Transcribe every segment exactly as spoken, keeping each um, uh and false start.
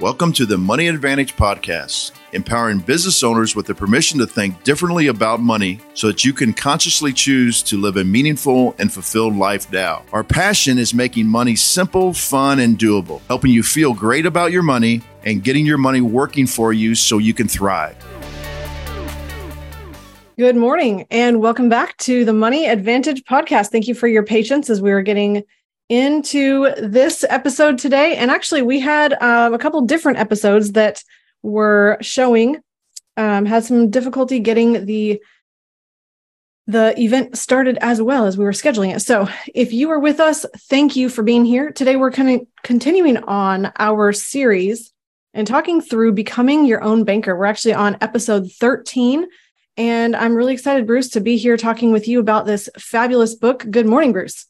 Welcome to the Money Advantage Podcast, empowering business owners with the permission to think differently about money so that you can consciously choose to live a meaningful and fulfilled life now. Our passion is making money simple, fun, and doable, helping you feel great about your money and getting your money working for you so you can thrive. Good morning and welcome back to the Money Advantage Podcast. Thank you for your patience as we are getting into this episode today. And actually, we had um, a couple different episodes that were showing, um, had some difficulty getting the, the event started as well as we were scheduling it. So if you are with us, thank you for being here. Today, we're con- continuing on our series and talking through Becoming Your Own Banker. We're actually on episode thirteen, and I'm really excited, Bruce, to be here talking with you about this fabulous book. Good morning, Bruce.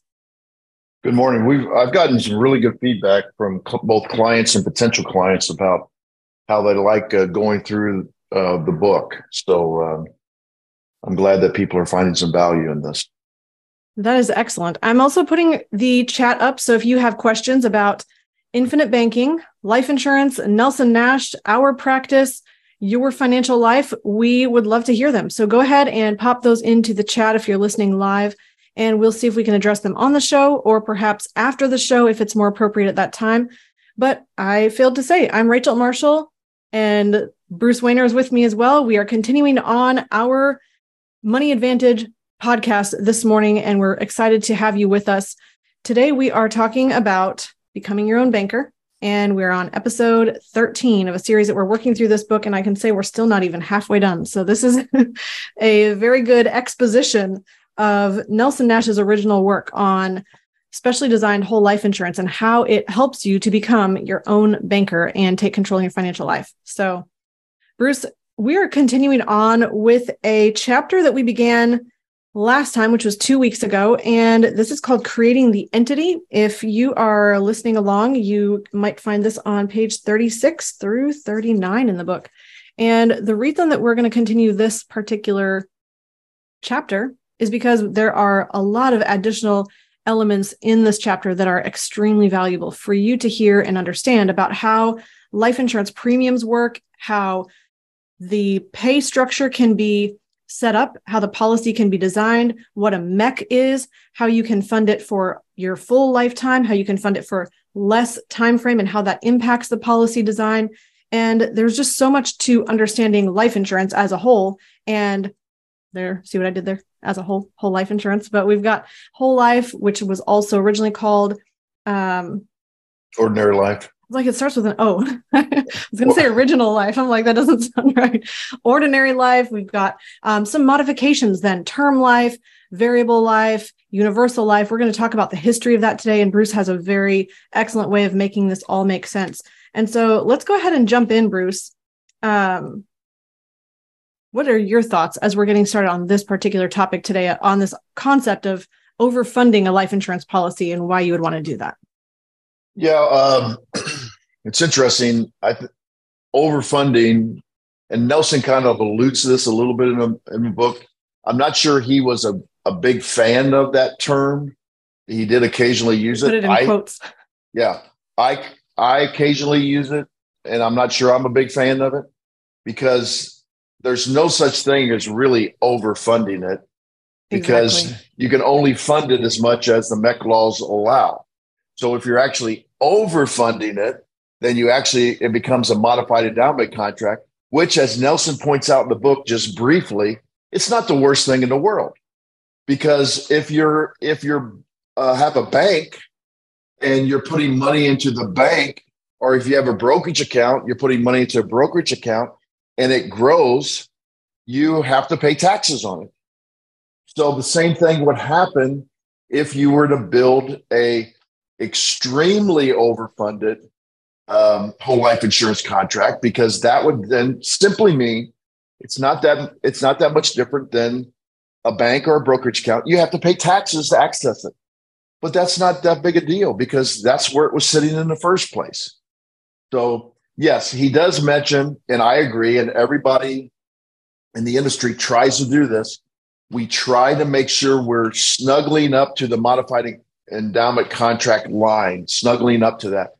Good morning. We've I've gotten some really good feedback from cl- both clients and potential clients about how they like uh, going through uh, the book. So um, I'm glad that people are finding some value in this. That is excellent. I'm also putting the chat up. So if you have questions about infinite banking, life insurance, Nelson Nash, our practice, your financial life, we would love to hear them. So go ahead and pop those into the chat if you're listening live. And we'll see if we can address them on the show or perhaps after the show if it's more appropriate at that time. But I failed to say, I'm Rachel Marshall, and Bruce Wehner is with me as well. We are continuing on our Money Advantage podcast this morning, and we're excited to have you with us. Today, we are talking about Becoming Your Own Banker, and we're on episode thirteen of a series that we're working through this book, and I can say we're still not even halfway done. So this is a very good exposition of Nelson Nash's original work on specially designed whole life insurance and how it helps you to become your own banker and take control of your financial life. So, Bruce, we are continuing on with a chapter that we began last time, which was two weeks ago. And this is called Creating the Entity. If you are listening along, you might find this on page thirty-six through thirty-nine in the book. And the reason that we're going to continue this particular chapter is because there are a lot of additional elements in this chapter that are extremely valuable for you to hear and understand about how life insurance premiums work, how the pay structure can be set up, how the policy can be designed, what a M E C is, how you can fund it for your full lifetime, how you can fund it for less time frame, and how that impacts the policy design. And there's just so much to understanding life insurance as a whole. And there, see what I did there? As a whole, whole life insurance. But we've got whole life, which was also originally called um, ordinary life. Like it starts with an O. I was going to say original life. I'm like, that doesn't sound right. Ordinary life. We've got um, some modifications then, term life, variable life, universal life. We're going to talk about the history of that today. And Bruce has a very excellent way of making this all make sense. And so let's go ahead and jump in, Bruce. Um, What are your thoughts as we're getting started on this particular topic today on this concept of overfunding a life insurance policy and why you would want to do that? Yeah, um, it's interesting. I th- overfunding, and Nelson kind of alludes to this a little bit in, a, in the book. I'm not sure he was a, a big fan of that term. He did occasionally use it. Put it in I, quotes. Yeah, I, I occasionally use it, and I'm not sure I'm a big fan of it because there's no such thing as really overfunding it because exactly. You can only fund it as much as the M E C laws allow. So if you're actually overfunding it, then you actually, it becomes a modified endowment contract, which as Nelson points out in the book, just briefly, it's not the worst thing in the world because if you're, if you're uh, have a bank and you're putting money into the bank, or if you have a brokerage account, you're putting money into a brokerage account, and it grows, you have to pay taxes on it. So the same thing would happen if you were to build a extremely overfunded um, whole life insurance contract, because that would then simply mean it's not that it's not that much different than a bank or a brokerage account. You have to pay taxes to access it. But that's not that big a deal because that's where it was sitting in the first place. So yes, he does mention, and I agree, and everybody in the industry tries to do this. We try to make sure we're snuggling up to the modified endowment contract line, snuggling up to that.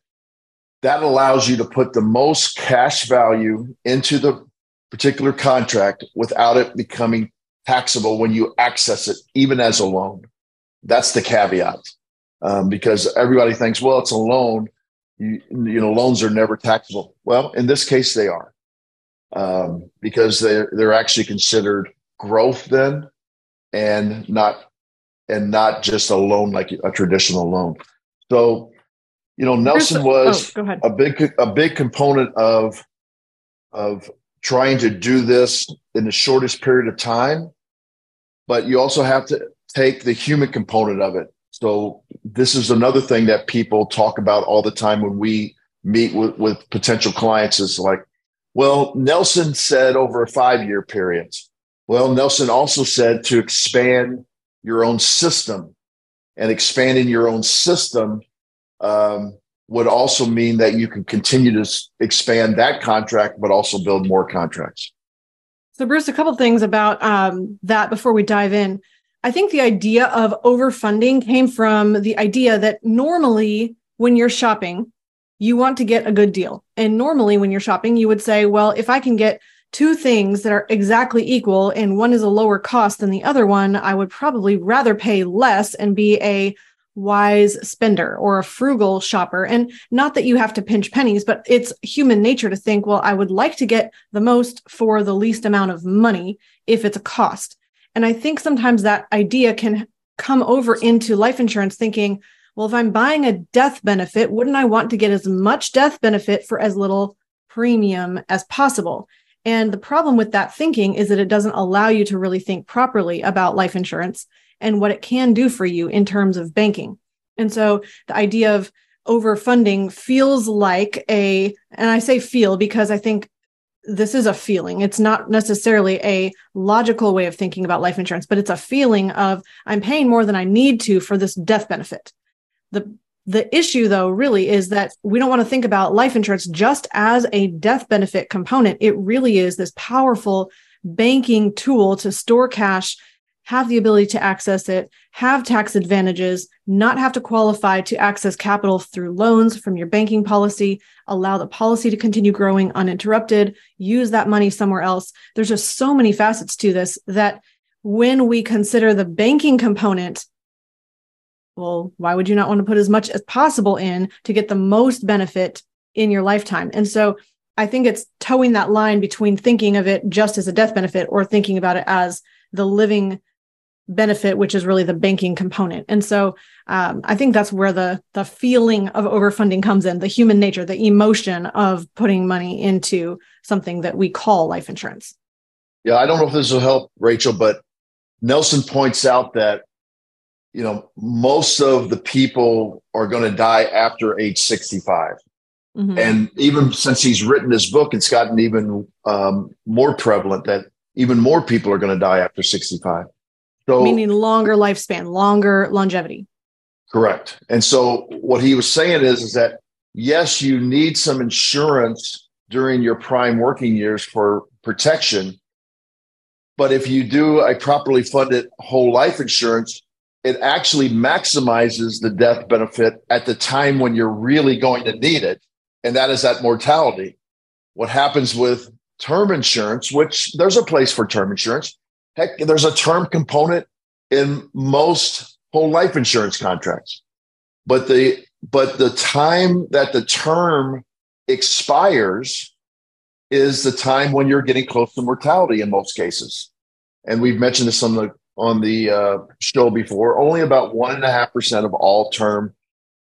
that allows you to put the most cash value into the particular contract without it becoming taxable when you access it, even as a loan. That's the caveat, um, because everybody thinks, well, it's a loan. You, you know, loans are never taxable. Well, in this case, they are, um, because they're, they're actually considered growth then, and not and not just a loan like a traditional loan. So, you know, Nelson was oh, go ahead. a big a big component of of trying to do this in the shortest period of time, but you also have to take the human component of it. So this is another thing that people talk about all the time when we meet with, with potential clients. It's like, well, Nelson said over a five-year period. Well, Nelson also said to expand your own system, and expanding your own system um, would also mean that you can continue to s- expand that contract, but also build more contracts. So, Bruce, a couple things about um, that before we dive in. I think the idea of overfunding came from the idea that normally when you're shopping, you want to get a good deal. And normally when you're shopping, you would say, well, if I can get two things that are exactly equal and one is a lower cost than the other one, I would probably rather pay less and be a wise spender or a frugal shopper. And not that you have to pinch pennies, but it's human nature to think, well, I would like to get the most for the least amount of money if it's a cost. And I think sometimes that idea can come over into life insurance thinking, well, if I'm buying a death benefit, wouldn't I want to get as much death benefit for as little premium as possible? And the problem with that thinking is that it doesn't allow you to really think properly about life insurance and what it can do for you in terms of banking. And so the idea of overfunding feels like a, and I say feel because I think this is a feeling. It's not necessarily a logical way of thinking about life insurance, but it's a feeling of I'm paying more than I need to for this death benefit. The the issue, though, really is that we don't want to think about life insurance just as a death benefit component. It really is this powerful banking tool to store cash, have the ability to access it, have tax advantages, not have to qualify to access capital through loans from your banking policy, allow the policy to continue growing uninterrupted, use that money somewhere else. There's just so many facets to this that when we consider the banking component, well, why would you not want to put as much as possible in to get the most benefit in your lifetime? And so I think it's towing that line between thinking of it just as a death benefit or thinking about it as the living benefit, which is really the banking component. And so um, I think that's where the the feeling of overfunding comes in, the human nature, the emotion of putting money into something that we call life insurance. Yeah, I don't know if this will help, Rachel, but Nelson points out that, you know, most of the people are going to die after age sixty-five. Mm-hmm. And even since he's written this book, it's gotten even um, more prevalent that even more people are going to die after sixty-five. So, meaning longer lifespan, longer longevity. Correct. And so what he was saying is, is that, yes, you need some insurance during your prime working years for protection. But if you do a properly funded whole life insurance, it actually maximizes the death benefit at the time when you're really going to need it. And that is at mortality. What happens with term insurance, which there's a place for term insurance. Heck, there's a term component in most whole life insurance contracts. But the but the time that the term expires is the time when you're getting close to mortality in most cases. And we've mentioned this on the on the uh, show before. Only about one and a half percent of all term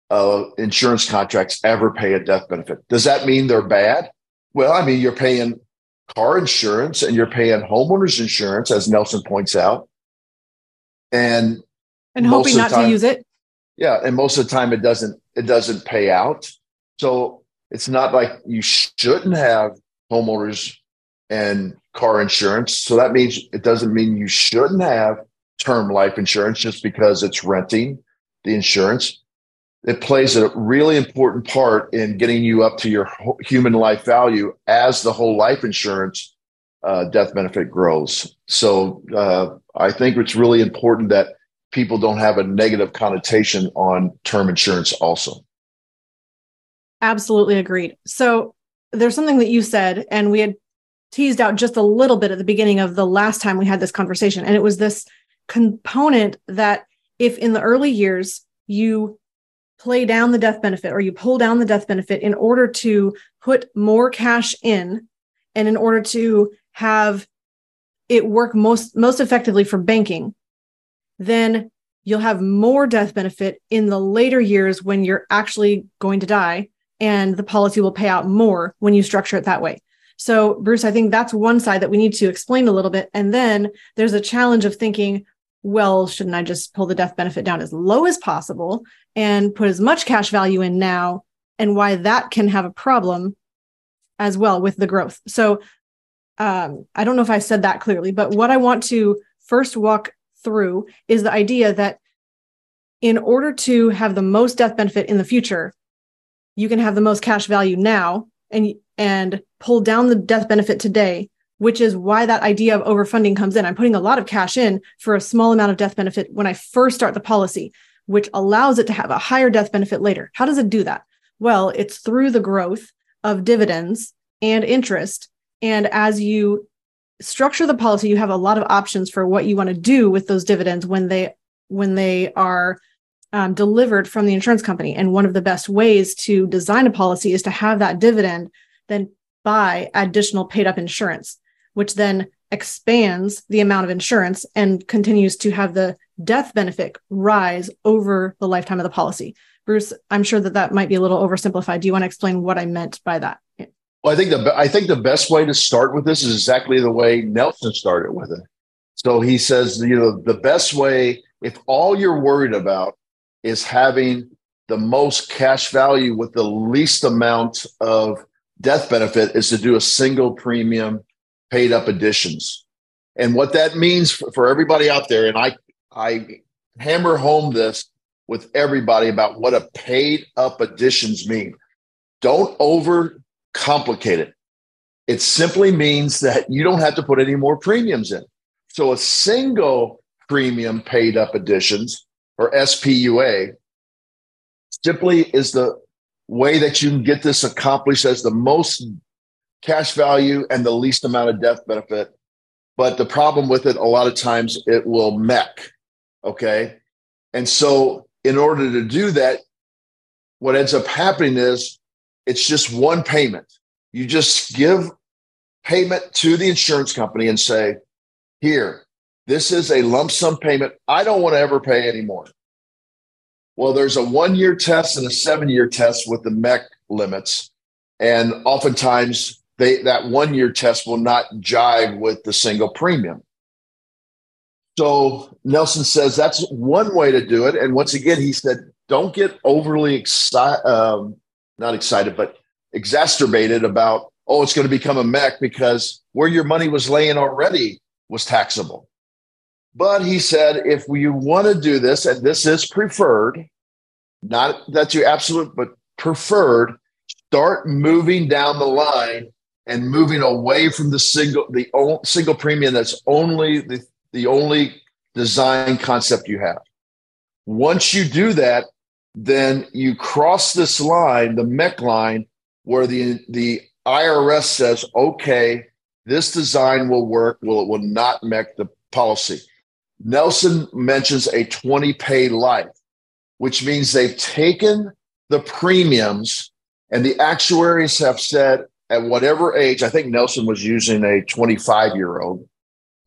uh, insurance contracts ever pay a death benefit. Does that mean they're bad? Well, I mean, you're paying car insurance and you're paying homeowners insurance, as Nelson points out. And and hoping not to use it. Yeah. And most of the time it doesn't, it doesn't pay out. So it's not like you shouldn't have homeowners and car insurance. So that means it doesn't mean you shouldn't have term life insurance just because it's renting the insurance. It plays a really important part in getting you up to your human life value as the whole life insurance uh, death benefit grows. So uh, I think it's really important that people don't have a negative connotation on term insurance also. Absolutely agreed. So there's something that you said, and we had teased out just a little bit at the beginning of the last time we had this conversation. And it was this component that if in the early years you play down the death benefit or you pull down the death benefit in order to put more cash in and in order to have it work most, most effectively for banking, then you'll have more death benefit in the later years when you're actually going to die, and the policy will pay out more when you structure it that way. So, Bruce, I think that's one side that we need to explain a little bit. And then there's a challenge of thinking, well, shouldn't I just pull the death benefit down as low as possible and put as much cash value in now, and why that can have a problem as well with the growth. So um, I don't know if I said that clearly, but what I want to first walk through is the idea that in order to have the most death benefit in the future, you can have the most cash value now and and pull down the death benefit today, which is why that idea of overfunding comes in. I'm putting a lot of cash in for a small amount of death benefit when I first start the policy, which allows it to have a higher death benefit later. How does it do that? Well, it's through the growth of dividends and interest. And as you structure the policy, you have a lot of options for what you want to do with those dividends when they when they are um, delivered from the insurance company. And one of the best ways to design a policy is to have that dividend then buy additional paid-up insurance, which then expands the amount of insurance and continues to have the death benefit rise over the lifetime of the policy. Bruce, I'm sure that that might be a little oversimplified. Do you want to explain what I meant by that? Well, I think the I think the best way to start with this is exactly the way Nelson started with it. So he says, you know, the best way, if all you're worried about is having the most cash value with the least amount of death benefit, is to do a single premium paid up additions. And what that means for, for everybody out there, and I I hammer home this with everybody about what a paid up additions mean. Don't over complicate it. It simply means that you don't have to put any more premiums in. So a single premium paid up additions, or S P U A, simply is the way that you can get this accomplished as the most cash value and the least amount of death benefit. But the problem with it, a lot of times it will M E C, okay? And so in order to do that, what ends up happening is it's just one payment. You just give payment to the insurance company and say, here, this is a lump sum payment. I don't want to ever pay anymore. Well, there's a one-year test and a seven-year test with the M E C limits. And oftentimes, they, that one-year test will not jive with the single premium. So Nelson says that's one way to do it. And once again, he said, don't get overly excited, um, not excited, but exacerbated about, oh, it's going to become a M E C because where your money was laying already was taxable. But he said, if you want to do this, and this is preferred, not that you absolute, but preferred, start moving down the line and moving away from the single the o- single premium. That's only the, the only design concept you have. Once you do that, then you cross this line, the M E C line, where the, the I R S says, okay, this design will work. Well, it will not M E C the policy. Nelson mentions a twenty-pay life, which means they've taken the premiums and the actuaries have said at whatever age, I think Nelson was using a twenty-five-year-old.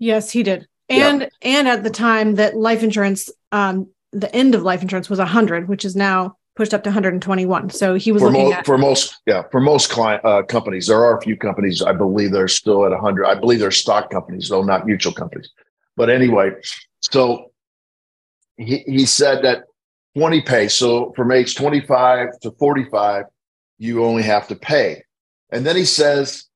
Yes, he did. And yeah. and at the time that life insurance, um, the end of life insurance was one hundred, which is now pushed up to one hundred twenty-one. So he was for looking mo- at- For most, yeah, for most client, uh, companies, there are a few companies, I believe they're still at one hundred. I believe they're stock companies, though not mutual companies. But anyway, so he, he said that twenty pay. So from age twenty-five to forty-five, you only have to pay. And then he says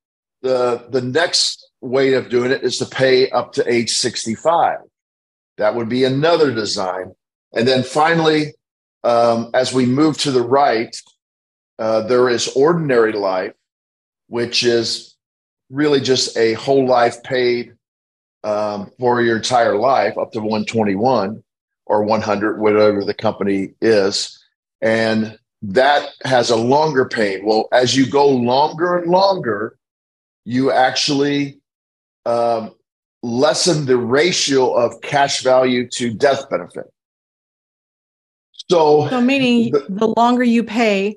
the the next way of doing it is to pay up to age sixty-five. That would be another design. And then finally, um, as we move to the right, uh, there is ordinary life, which is really just a whole life paid Um, for your entire life, up to one twenty-one or one hundred, whatever the company is. And that has a longer pain. Well, as you go longer and longer, you actually um, lessen the ratio of cash value to death benefit. So, so meaning the, the longer you pay,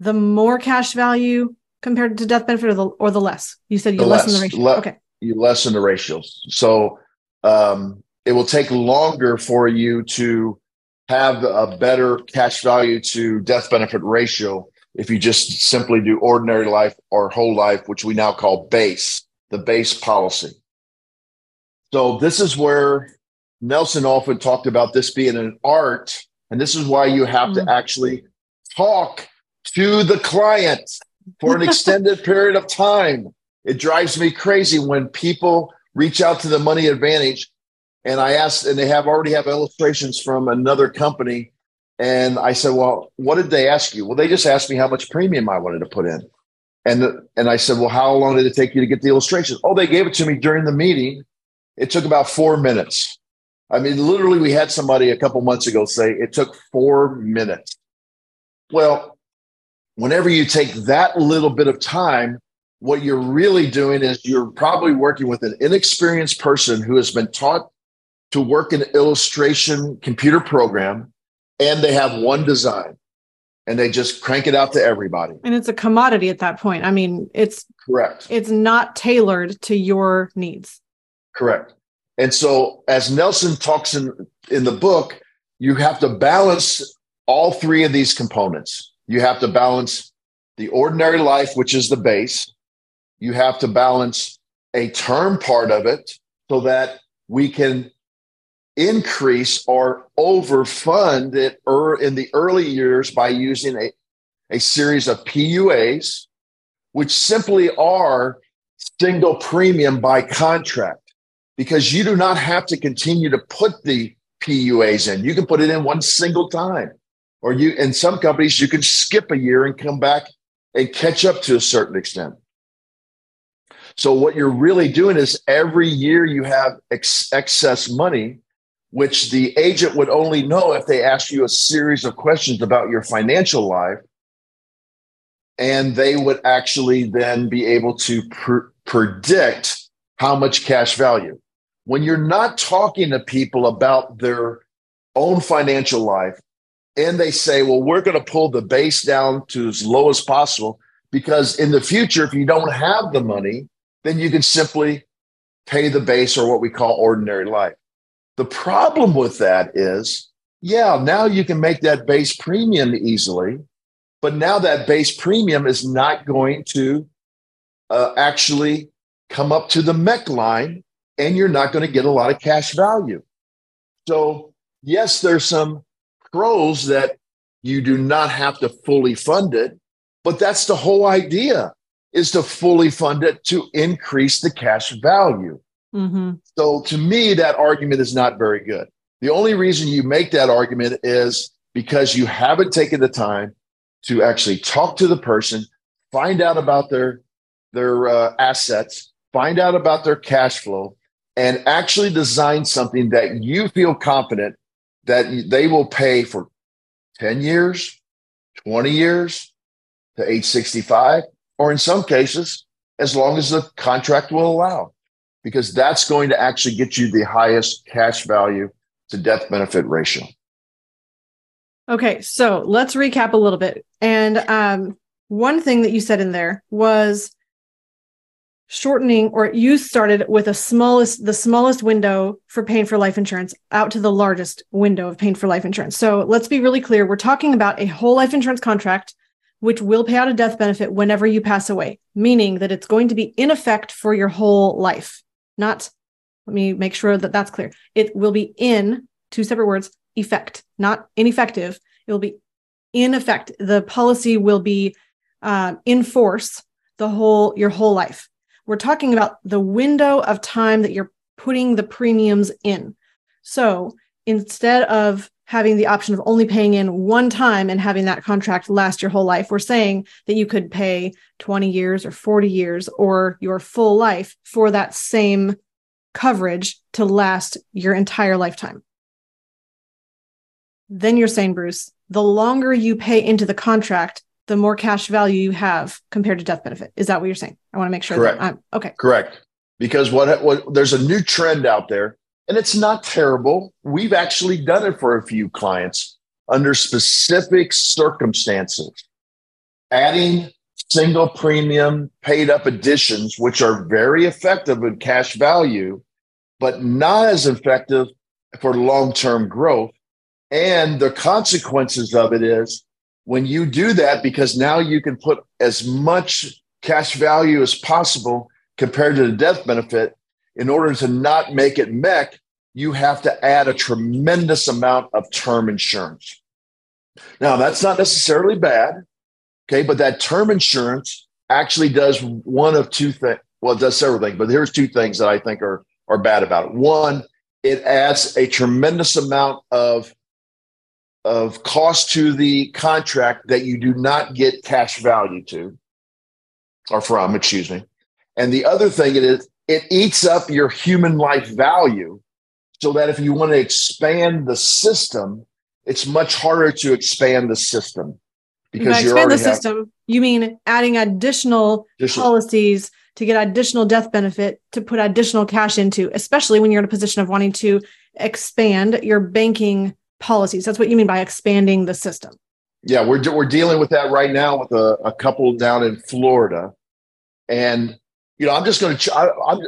the more cash value compared to death benefit, or the, or the less? You said you lessen less, the ratio. Le- okay. You lessen the ratios. So um, it will take longer for you to have a better cash value to death benefit ratio if you just simply do ordinary life or whole life, which we now call base, the base policy. So this is where Nelson often talked about this being an art. And this is why you have mm-hmm. to actually talk to the client for an extended period of time. It drives me crazy when people reach out to the Money Advantage, and I asked, and they have already have illustrations from another company. And I said, well, what did they ask you? Well, they just asked me how much premium I wanted to put in. And, the, and I said, well, how long did it take you to get the illustrations? Oh, they gave it to me during the meeting. It took about four minutes. I mean, literally, we had somebody a couple months ago say it took four minutes. Well, whenever you take that little bit of time, what you're really doing is you're probably working with an inexperienced person who has been taught to work in an illustration computer program, and they have one design, and they just crank it out to everybody. And it's a commodity at that point. I mean, it's correct. It's not tailored to your needs. Correct. And so as Nelson talks in, in the book, you have to balance all three of these components. You have to balance the ordinary life, which is the base. You have to balance a term part of it so that we can increase or overfund it er, in the early years by using a, a series of P U As, which simply are single premium by contract. Because you do not have to continue to put the P U As in. You can put it in one single time. Or you, in some companies, you can skip a year and come back and catch up to a certain extent. So what you're really doing is every year you have ex- excess money, which the agent would only know if they asked you a series of questions about your financial life. And they would actually then be able to pr- predict how much cash value. When you're not talking to people about their own financial life, and they say, well, we're going to pull the base down to as low as possible, because in the future, if you don't have the money, then you can simply pay the base, or what we call ordinary life. The problem with that is, yeah, now you can make that base premium easily, but now that base premium is not going to uh, actually come up to the M E C line, and you're not going to get a lot of cash value. So yes, there's some pros that you do not have to fully fund it, but that's the whole idea, is to fully fund it to increase the cash value. Mm-hmm. So to me, that argument is not very good. The only reason you make that argument is because you haven't taken the time to actually talk to the person, find out about their, their uh, assets, find out about their cash flow, and actually design something that you feel confident that they will pay for ten years, twenty years, to age sixty-five, or in some cases, as long as the contract will allow, because that's going to actually get you the highest cash value to death benefit ratio. Okay, so let's recap a little bit. And um, one thing that you said in there was shortening, or you started with a smallest, the smallest window for paying for life insurance out to the largest window of paying for life insurance. So let's be really clear. We're talking about a whole life insurance contract, which will pay out a death benefit whenever you pass away, meaning that it's going to be in effect for your whole life. Not, let me make sure that that's clear. It will be in, two separate words, effect, not ineffective. It will be in effect. The policy will be uh, in force the whole, your whole life. We're talking about the window of time that you're putting the premiums in. So instead of having the option of only paying in one time and having that contract last your whole life, we're saying that you could pay twenty years or forty years or your full life for that same coverage to last your entire lifetime. Then you're saying, Bruce, the longer you pay into the contract, the more cash value you have compared to death benefit. Is that what you're saying? I want to make sure. Correct. That I'm okay. Correct. Because what, what there's a new trend out there, and it's not terrible. We've actually done it for a few clients under specific circumstances, adding single premium paid up additions, which are very effective in cash value, but not as effective for long-term growth. And the consequences of it is when you do that, because now you can put as much cash value as possible compared to the death benefit, in order to not make it M E C, you have to add a tremendous amount of term insurance. Now, that's not necessarily bad, okay? But that term insurance actually does one of two things. Well, it does several things, but here's two things that I think are, are bad about it. One, it adds a tremendous amount of, of cost to the contract that you do not get cash value to, or from, excuse me. And the other thing it is, it eats up your human life value, so that if you want to expand the system, it's much harder to expand the system. Because you expand the system, you mean adding additional, additional policies to get additional death benefit to put additional cash into, especially when you're in a position of wanting to expand your banking policies. That's what you mean by expanding the system. Yeah, we're we're dealing with that right now with a, a couple down in Florida, and you know, I'm just going to. I'm.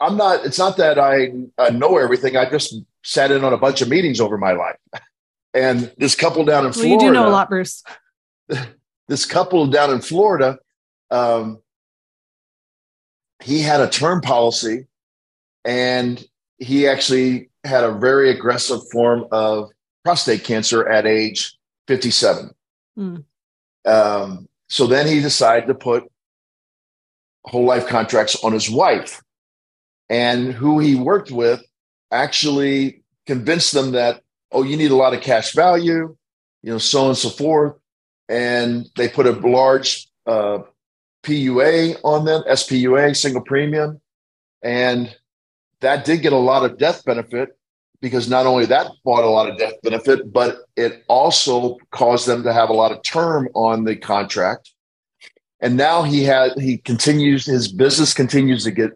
I'm not. It's not that I, I know everything. I just sat in on a bunch of meetings over my life, and this couple down in Florida. Well, you do know a lot, Bruce. This couple down in Florida, um, he had a term policy, and he actually had a very aggressive form of prostate cancer at age fifty-seven. Mm. Um, so then he decided to put whole life contracts on his wife, and who he worked with actually convinced them that, oh, you need a lot of cash value, you know, so on and so forth. And they put a large uh, P U A on them, S P U A, single premium. And that did get a lot of death benefit, because not only that bought a lot of death benefit, but it also caused them to have a lot of term on the contract. And now he has, he continues, his business continues to get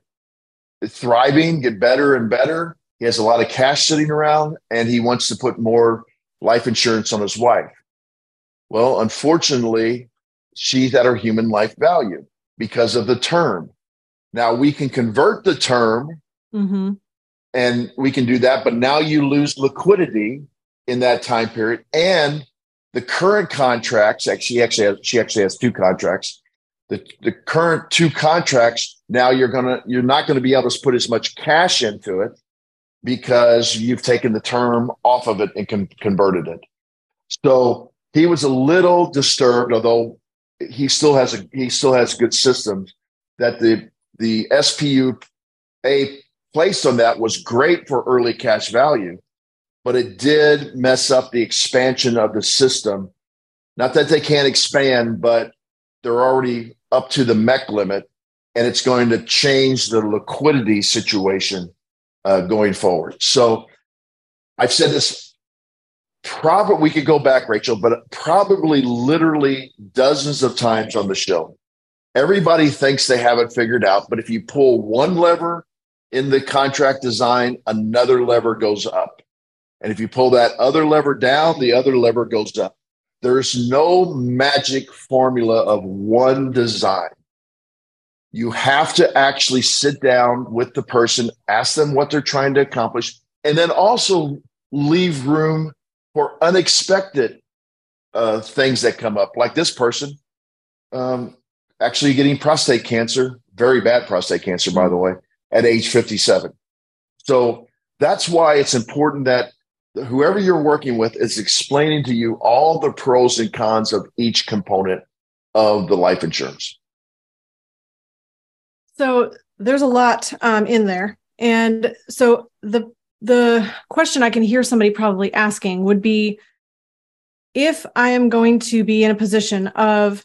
thriving, get better and better. He has a lot of cash sitting around, and he wants to put more life insurance on his wife. Well, unfortunately, she's at her human life value because of the term. Now we can convert the term, mm-hmm. and we can do that, but now you lose liquidity in that time period. And the current contracts, actually, actually has, she actually has two contracts. The, the current two contracts, now you're gonna you're not gonna be able to put as much cash into it because you've taken the term off of it and con- converted it. So he was a little disturbed, although he still has a he still has good systems. That the the S P U A placed on that was great for early cash value, but it did mess up the expansion of the system. Not that they can't expand, but they're already up to the M E C limit, and it's going to change the liquidity situation uh, going forward. So I've said this, probably we could go back, Rachel, but probably literally dozens of times on the show. Everybody thinks they have it figured out, but if you pull one lever in the contract design, another lever goes up. And if you pull that other lever down, the other lever goes up. There's no magic formula of one design. You have to actually sit down with the person, ask them what they're trying to accomplish, and then also leave room for unexpected uh, things that come up. Like this person um, actually getting prostate cancer, very bad prostate cancer, by the way, at age fifty-seven. So that's why it's important that whoever you're working with is explaining to you all the pros and cons of each component of the life insurance. So there's a lot um, in there. And so the the question I can hear somebody probably asking would be, if I am going to be in a position of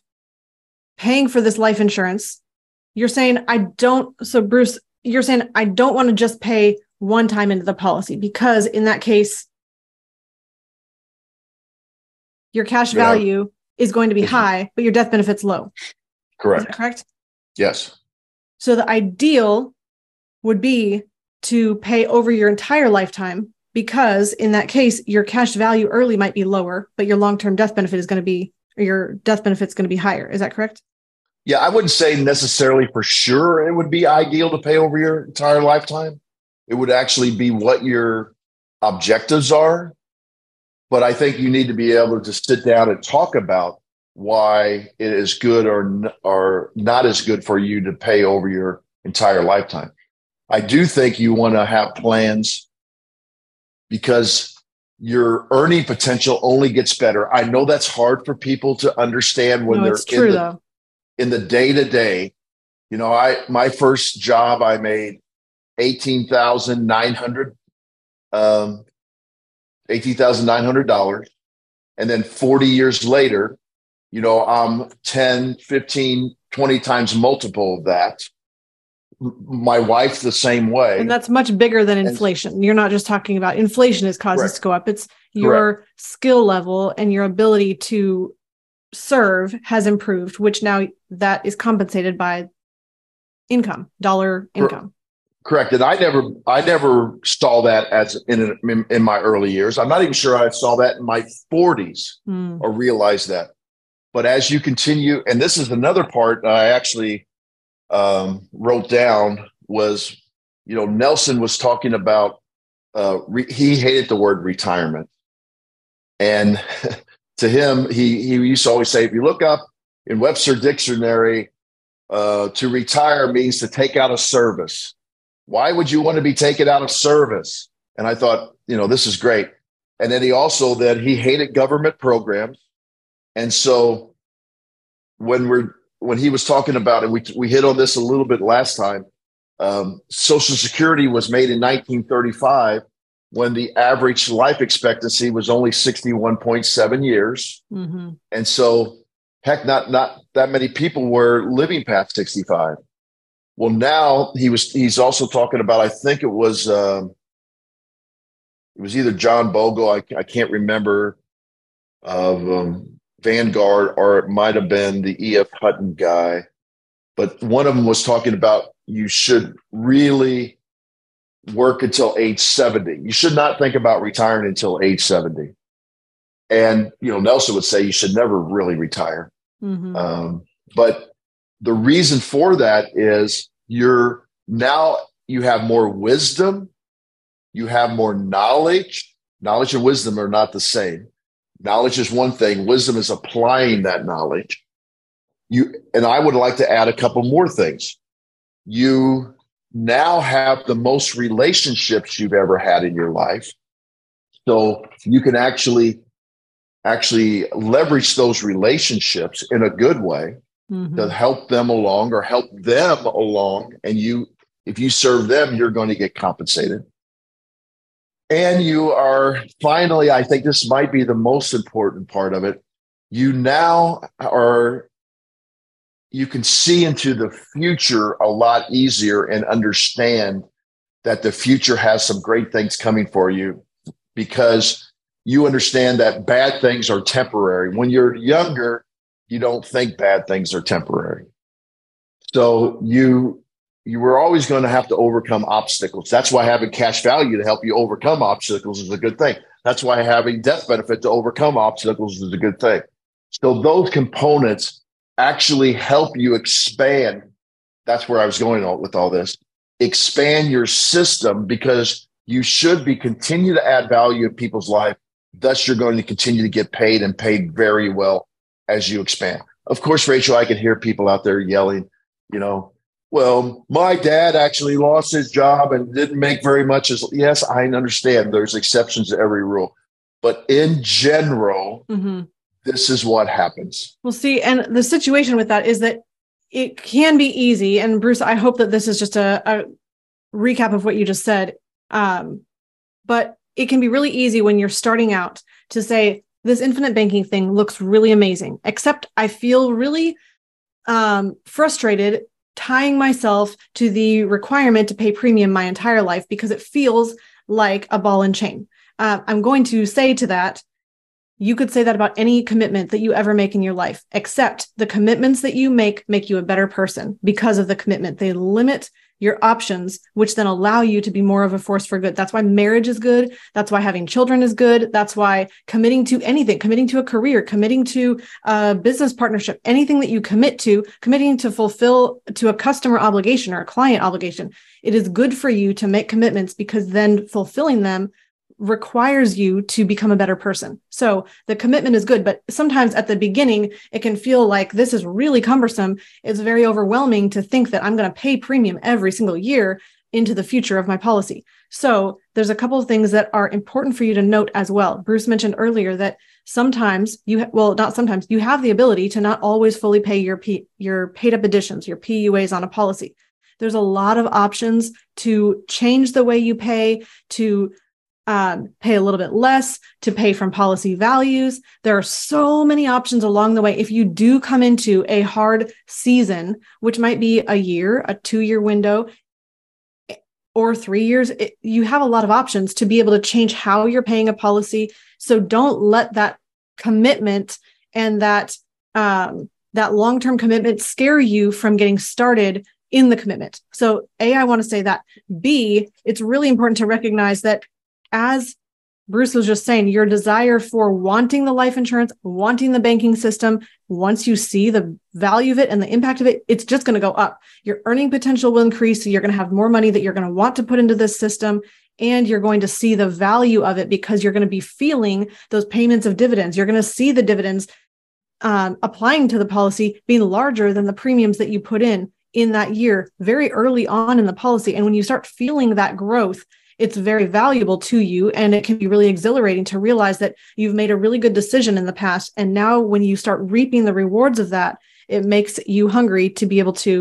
paying for this life insurance, you're saying I don't, so Bruce, you're saying I don't want to just pay one time into the policy, because in that case, your cash yeah. value is going to be high, but your death benefit's low. Correct. Is that correct? Yes. So the ideal would be to pay over your entire lifetime, because in that case, your cash value early might be lower, but your long-term death benefit is going to be, or your death benefit is going to be higher. Is that correct? Yeah, I wouldn't say necessarily for sure it would be ideal to pay over your entire lifetime. It would actually be what your objectives are. But I think you need to be able to sit down and talk about why it is good or, or not as good for you to pay over your entire lifetime. I do think you want to have plans because your earning potential only gets better. I know that's hard for people to understand when no, they're it's true, in the though. in the day-to-day. You know, I my first job, I made eighteen thousand nine hundred dollars, um, eighteen thousand nine hundred dollars. And then forty years later, you know, I'm ten, fifteen, twenty times multiple of that. My wife the same way. And that's much bigger than inflation. And you're not just talking about inflation is caused to go up. It's your correct. skill level and your ability to serve has improved, which now that is compensated by income, dollar income. Correct. And I never, I never saw that as in, in, in my early years. I'm not even sure I saw that in my forties mm. or realized that. But as you continue, and this is another part I actually um, wrote down was, you know, Nelson was talking about, uh, re- he hated the word retirement. And to him, he, he used to always say, if you look up in Webster Dictionary, uh, to retire means to take out of service. Why would you want to be taken out of service? And I thought, you know, this is great. And then he also, that he hated government programs. And so when we're, when he was talking about it, we, we hit on this a little bit last time. Um, Social Security was made in nineteen thirty-five when the average life expectancy was only sixty-one point seven years. Mm-hmm. And so heck, not, not that many people were living past sixty-five. Well, now he was. He's also talking about. I think it was. Um, it was either John Bogle. I, I can't remember of um, Vanguard, or it might have been the E F Hutton guy. But one of them was talking about you should really work until age seventy. You should not think about retiring until age seventy. And you know, Nelson would say you should never really retire. Mm-hmm. Um, but the reason for that is you're now you have more wisdom, you have more knowledge. Knowledge and wisdom are not the same. Knowledge is one thing, wisdom is applying that knowledge. You and I would like to add a couple more things. You now have the most relationships you've ever had in your life. So you can actually actually leverage those relationships in a good way. Mm-hmm. To help them along or help them along. And you, if you serve them, you're going to get compensated. And you are finally, I think this might be the most important part of it. You now are, you can see into the future a lot easier and understand that the future has some great things coming for you because you understand that bad things are temporary. When you're younger, you don't think bad things are temporary. So you you were always going to have to overcome obstacles. That's why having cash value to help you overcome obstacles is a good thing. That's why having death benefit to overcome obstacles is a good thing. So those components actually help you expand. That's where I was going on with all this. Expand your system because you should be continue to add value in people's life. Thus, you're going to continue to get paid and paid very well as you expand. Of course, Rachel, I could hear people out there yelling, you know, well, my dad actually lost his job and didn't make very much. As yes, I understand there's exceptions to every rule, but in general, mm-hmm. this is what happens. Well, see, and the situation with that is that it can be easy. And Bruce, I hope that this is just a, a recap of what you just said. Um, but it can be really easy when you're starting out to say, this infinite banking thing looks really amazing, except I feel really um, frustrated tying myself to the requirement to pay premium my entire life because it feels like a ball and chain. Uh, I'm going to say to that, You could say that about any commitment that you ever make in your life, except the commitments that you make make you a better person because of the commitment. They limit your options, which then allow you to be more of a force for good. That's why marriage is good. That's why having children is good. That's why committing to anything, committing to a career, committing to a business partnership, anything that you commit to, committing to fulfill to a customer obligation or a client obligation. It is good for you to make commitments because then fulfilling them requires you to become a better person. So the commitment is good, but sometimes at the beginning, it can feel like this is really cumbersome. It's very overwhelming to think that I'm going to pay premium every single year into the future of my policy. So there's a couple of things that are important for you to note as well. Bruce mentioned earlier that sometimes you, ha- well, not sometimes, you have the ability to not always fully pay your P- your paid up additions, your P U As on a policy. There's a lot of options to change the way you pay, to Um, pay a little bit less, to pay from policy values. There are so many options along the way. If you do come into a hard season, which might be a year, a two-year window, or three years, it, you have a lot of options to be able to change how you're paying a policy. So don't let that commitment and that um, that long-term commitment scare you from getting started in the commitment. So A, I want to say that. B, it's really important to recognize that as Bruce was just saying, your desire for wanting the life insurance, wanting the banking system, once you see the value of it and the impact of it, it's just going to go up. Your earning potential will increase. So you're going to have more money that you're going to want to put into this system. And you're going to see the value of it because you're going to be feeling those payments of dividends. You're going to see the dividends um, applying to the policy being larger than the premiums that you put in in that year very early on in the policy. And when you start feeling that growth, it's very valuable to you, and it can be really exhilarating to realize that you've made a really good decision in the past. And now when you start reaping the rewards of that, it makes you hungry to be able to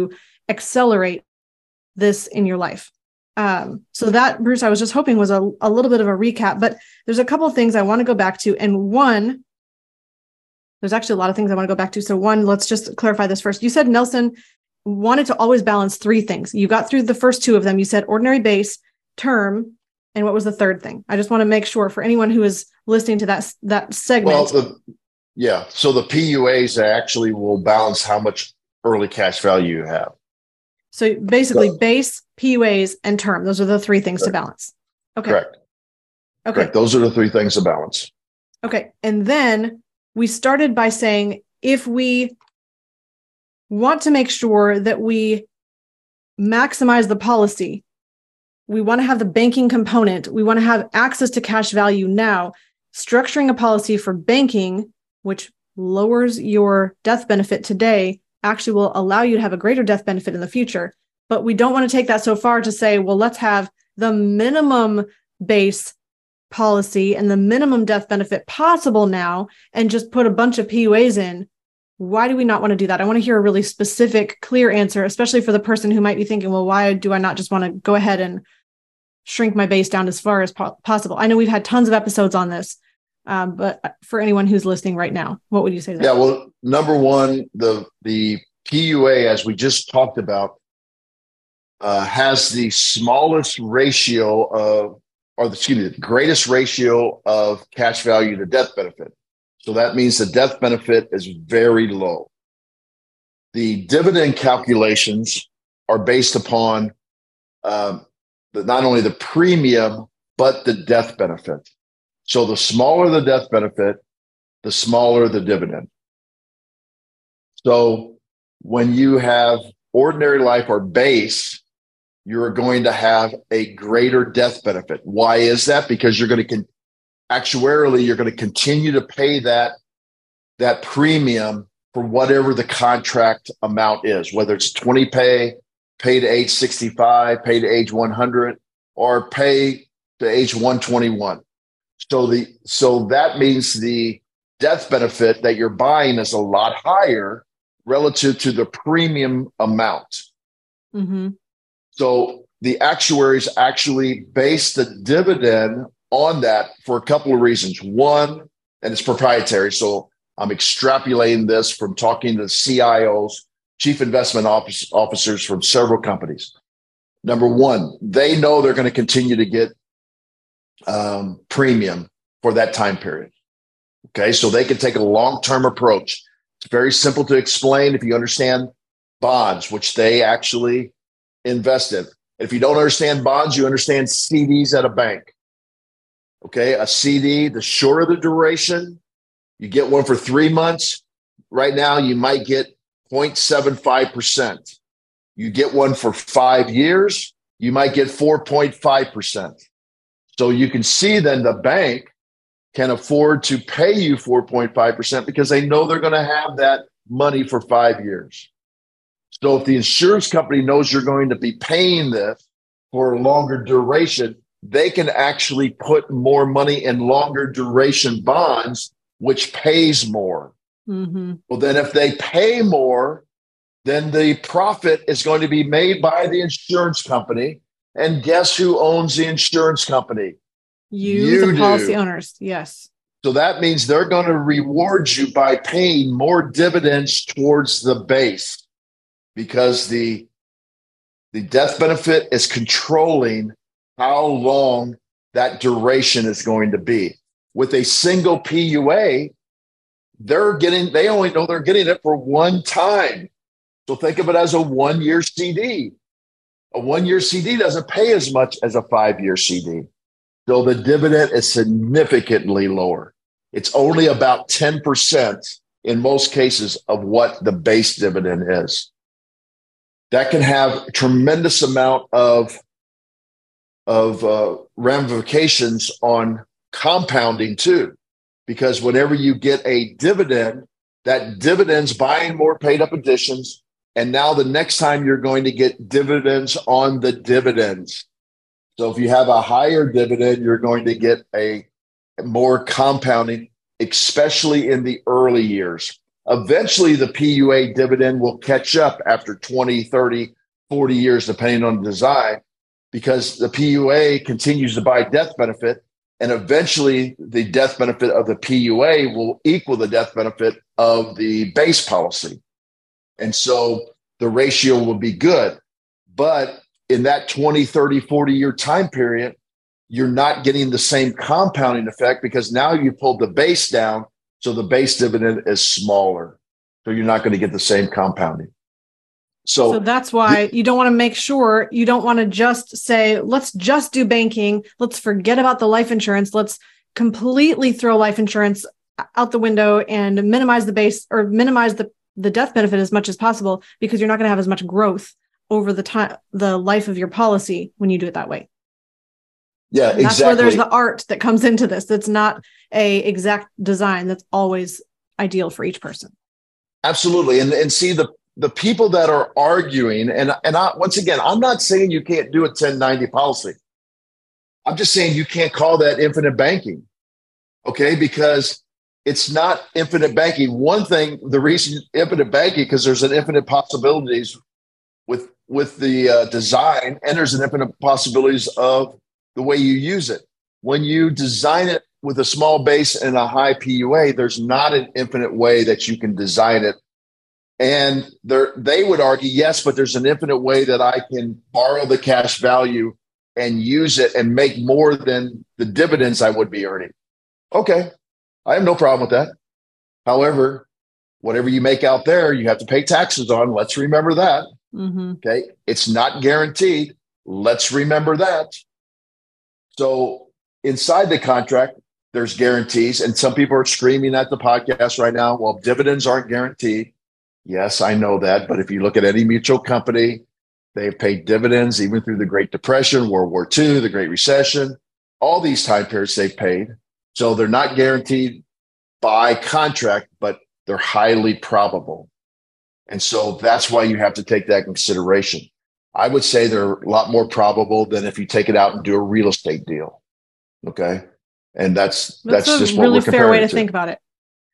accelerate this in your life. Um, so that, Bruce, I was just hoping was a, a little bit of a recap, but there's a couple of things I want to go back to. And one, there's actually a lot of things I want to go back to. So one, let's just clarify this first. You said Nelson wanted to always balance three things. You got through the first two of them. You said ordinary base, term, and what was the third thing? I just want to make sure for anyone who is listening to that that segment. Well, the, yeah. So the P U As actually will balance how much early cash value you have. So basically, so, base, P U As, and term. Those are the three things correct. to balance. Okay. Correct. Okay. Correct. Those are the three things to balance. Okay. And then we started by saying if we want to make sure that we maximize the policy, we want to have the banking component. We want to have access to cash value now. Structuring a policy for banking, which lowers your death benefit today, actually will allow you to have a greater death benefit in the future. But we don't want to take that so far to say, well, let's have the minimum base policy and the minimum death benefit possible now and just put a bunch of P U As in. Why do we not want to do that? I want to hear a really specific, clear answer, especially for the person who might be thinking, well, why do I not just want to go ahead and shrink my base down as far as po- possible? I know we've had tons of episodes on this, um, but for anyone who's listening right now, what would you say to that? Yeah, well, number one, the the P U A, as we just talked about, uh, has the smallest ratio of, or the, excuse me, the greatest ratio of cash value to death benefit. So that means the death benefit is very low. The dividend calculations are based upon um, the, not only the premium, but the death benefit. So the smaller the death benefit, the smaller the dividend. So when you have ordinary life or base, you're going to have a greater death benefit. Why is that? Because you're going to continue. Actuarially, you're going to continue to pay that, that premium for whatever the contract amount is, whether it's twenty pay, pay to age sixty-five, pay to age one hundred, or pay to age one twenty-one. So the so that means the death benefit that you're buying is a lot higher relative to the premium amount. Mm-hmm. So the actuaries actually base the dividend on that for a couple of reasons. One, and it's proprietary, so I'm extrapolating this from talking to C I Os, chief investment office, officers from several companies. Number one, they know they're going to continue to get um, premium for that time period. Okay, so they can take a long-term approach. It's very simple to explain if you understand bonds, which they actually invest in. If you don't understand bonds, you understand C Ds at a bank. Okay, a C D, the shorter the duration, you get one for three months. Right now, you might get zero point seven five percent. You get one for five years, you might get four point five percent. So you can see then the bank can afford to pay you four point five percent because they know they're going to have that money for five years. So if the insurance company knows you're going to be paying this for a longer duration, they can actually put more money in longer duration bonds, which pays more. Mm-hmm. Well, then if they pay more, then the profit is going to be made by the insurance company. And guess who owns the insurance company? You, you the policy do. Owners, yes. So that means they're going to reward you by paying more dividends towards the base because the, the death benefit is controlling how long that duration is going to be. With a single P U A, they're getting, they only know they're getting it for one time. So think of it as a one-year C D. A one-year C D doesn't pay as much as a five-year C D. So the dividend is significantly lower. It's only about ten percent in most cases of what the base dividend is. That can have a tremendous amount of, of uh, ramifications on compounding too, because whenever you get a dividend, that dividend's buying more paid-up additions, and now the next time you're going to get dividends on the dividends. So if you have a higher dividend, you're going to get a more compounding, especially in the early years. Eventually, the P U A dividend will catch up after twenty, thirty, forty years, depending on the design, because the P U A continues to buy death benefit, and eventually the death benefit of the P U A will equal the death benefit of the base policy. And so the ratio will be good. But in that twenty, thirty, forty year time period, you're not getting the same compounding effect because now you pulled the base down. So the base dividend is smaller. So you're not going to get the same compounding. So, so that's why you don't want to make sure you don't want to just say, let's just do banking. Let's forget about the life insurance. Let's completely throw life insurance out the window and minimize the base or minimize the, the death benefit as much as possible, because you're not going to have as much growth over the time, the life of your policy when you do it that way. Yeah, and that's exactly. That's where there's the art that comes into this. That's not a exact design that's always ideal for each person. Absolutely. And and see the, the people that are arguing, and, and I, once again, I'm not saying you can't do a ten ninety policy. I'm just saying you can't call that infinite banking, okay? Because it's not infinite banking. One thing, the reason infinite banking, because there's an infinite possibilities with with the uh, design, and there's an infinite possibilities of the way you use it. When you design it with a small base and a high P U A, there's not an infinite way that you can design it. And they would argue, yes, but there's an infinite way that I can borrow the cash value and use it and make more than the dividends I would be earning. Okay, I have no problem with that. However, whatever you make out there, you have to pay taxes on. Let's remember that. Mm-hmm. Okay, it's not guaranteed. Let's remember that. So inside the contract, there's guarantees. And some people are screaming at the podcast right now, well, dividends aren't guaranteed. Yes, I know that. But if you look at any mutual company, they've paid dividends even through the Great Depression, World War Two, the Great Recession, all these time periods they've paid. So they're not guaranteed by contract, but they're highly probable. And so that's why you have to take that consideration. I would say they're a lot more probable than if you take it out and do a real estate deal. Okay. And that's, that's, that's just what really we're comparing fair way to, to think about it.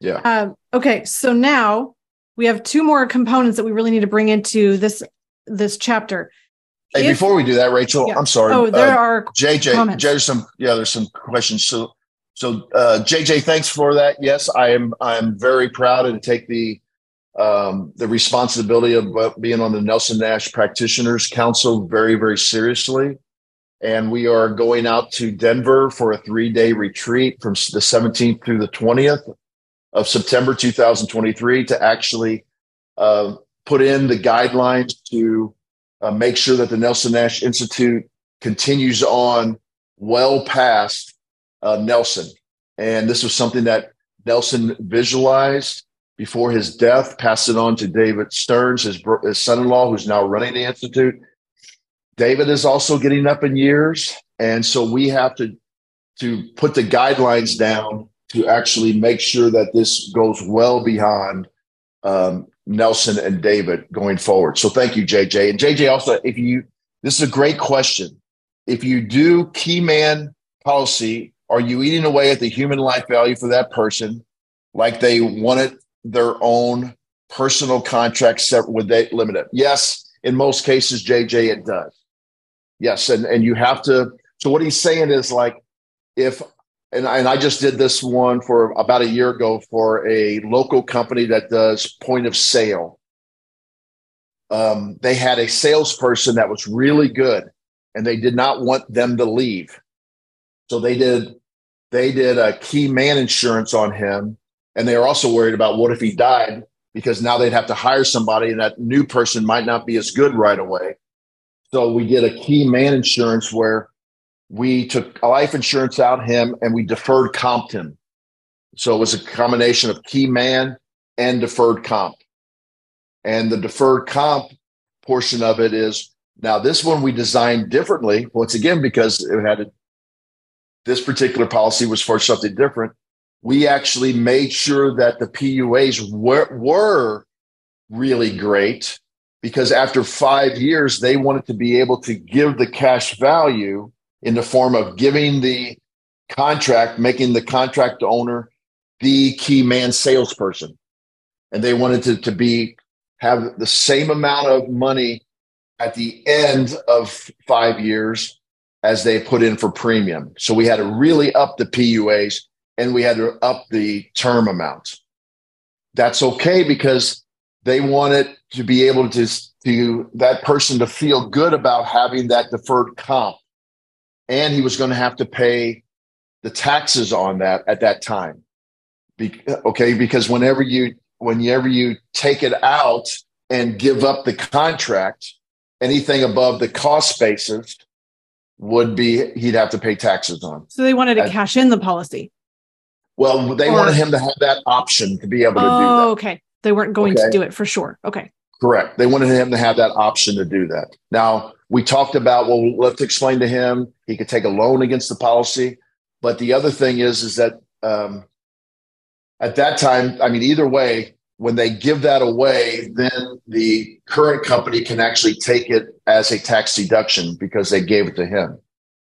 Yeah. Um, okay. So now, we have two more components that we really need to bring into this this chapter. Hey, if, before we do that, Rachel, yeah. I'm sorry. Oh, there uh, are J J. Comments. There's some yeah, there's some questions. So so uh, J J, thanks for that. Yes, I am. I'm very proud and take the um, the responsibility of being on the Nelson Nash Practitioners Council very very seriously. and we are going out to Denver for a three-day retreat from the seventeenth through the twentieth of September two thousand twenty-three to actually uh, put in the guidelines to uh, make sure that the Nelson Nash Institute continues on well past uh, Nelson. And this was something that Nelson visualized before his death, passed it on to David Stearns, his, his son-in-law, who's now running the Institute. David is also getting up in years, and so we have to, to put the guidelines down to actually make sure that this goes well beyond um, Nelson and David going forward. So thank you, J J. And J J, also, if you, this is a great question. If you do key man policy, are you eating away at the human life value for that person like they wanted their own personal contract set? Would they limit it? Yes, in most cases, J J, it does. Yes, and, and you have to, so what he's saying is like, if, and I, and I just did this one for about a year ago for a local company that does point of sale. Um, they had a salesperson that was really good and they did not want them to leave. So they did, they did a key man insurance on him. And they were also worried about what if he died, because now they'd have to hire somebody and that new person might not be as good right away. So we did a key man insurance where we took life insurance out him and we deferred comped him. So it was a combination of key man and deferred comp. And the deferred comp portion of it is, now this one we designed differently, once again, because it had a, this particular policy was for something different. We actually made sure that the P U As were, were really great, because after five years, they wanted to be able to give the cash value in the form of giving the contract, making the contract owner the key man salesperson. And they wanted to, to be have the same amount of money at the end of five years as they put in for premium. So we had to really up the P U As. And we had to up the term amount. That's okay, because they wanted to be able to, to that person to feel good about having that deferred comp. And he was going to have to pay the taxes on that at that time. Be, okay, because whenever you whenever you take it out and give up the contract, anything above the cost basis would be he'd have to pay taxes on. So they wanted to I, cash in the policy. Well, they or, wanted him to have that option to be able to oh, do that. Oh, okay. They weren't going okay. to do it for sure. Okay. Correct. They wanted him to have that option to do that. Now, we talked about, well, let's explain to him he could take a loan against the policy. But the other thing is, is that um, at that time, I mean, either way, when they give that away, then the current company can actually take it as a tax deduction because they gave it to him.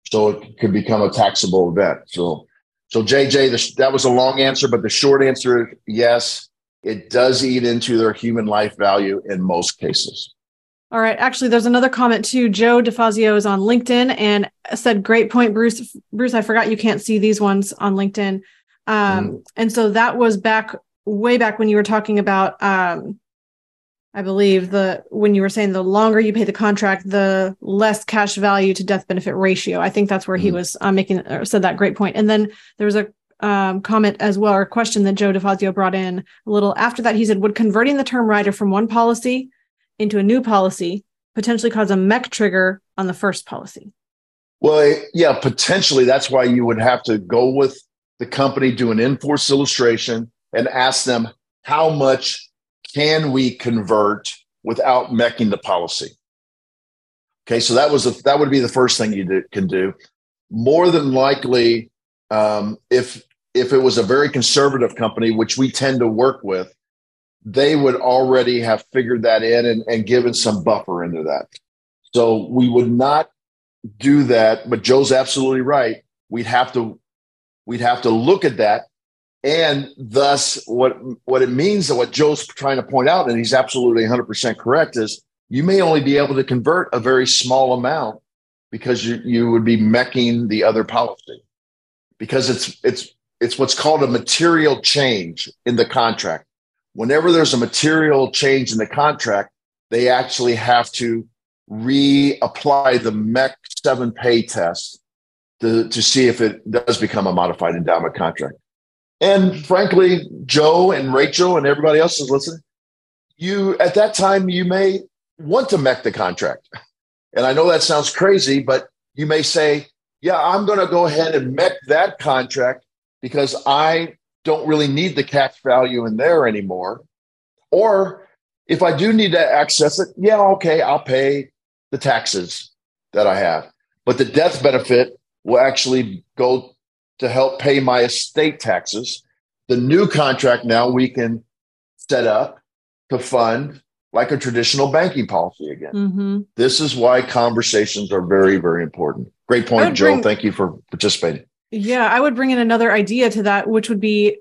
So it could become a taxable event. So. So J J, the, that was a long answer, but the short answer is yes, it does eat into their human life value in most cases. All right. Actually, there's another comment too. Joe DeFazio is on LinkedIn and said, great point, Bruce. Bruce, I forgot you can't see these ones on LinkedIn. Um, mm. And so that was back way back when you were talking about, um, I believe the when you were saying the longer you pay the contract, the less cash value to death benefit ratio. I think that's where mm-hmm. he was uh, making or said that great point. And then there was a um, comment as well, or a question that Joe DeFazio brought in a little after that. He said, would converting the term rider from one policy into a new policy potentially cause a M E C trigger on the first policy? Well, yeah, potentially. That's why you would have to go with the company, do an in-force illustration, and ask them how much can we convert without M E C-ing the policy? Okay, so that was a, that would be the first thing you do, can do. More than likely, um, if if it was a very conservative company, which we tend to work with, they would already have figured that in and, and given some buffer into that. So we would not do that. But Joe's absolutely right. We'd have to we'd have to look at that. And thus, what what it means, and what Joe's trying to point out, and he's absolutely one hundred percent correct, is you may only be able to convert a very small amount because you, you would be M E C-ing the other policy, because it's it's it's what's called a material change in the contract. Whenever there's a material change in the contract, they actually have to reapply the M E C seven pay test to, to see if it does become a modified endowment contract. And frankly, Joe and Rachel and everybody else is listening. You, at that time, you may want to M E C the contract. And I know that sounds crazy, but you may say, yeah, I'm going to go ahead and M E C that contract because I don't really need the cash value in there anymore. Or if I do need to access it, yeah, okay, I'll pay the taxes that I have. But the death benefit will actually go to help pay my estate taxes. The new contract now we can set up to fund like a traditional banking policy again. Mm-hmm. This is why conversations are very, very important. Great point, Joe. Bring, Thank you for participating. Yeah, I would bring in another idea to that, which would be,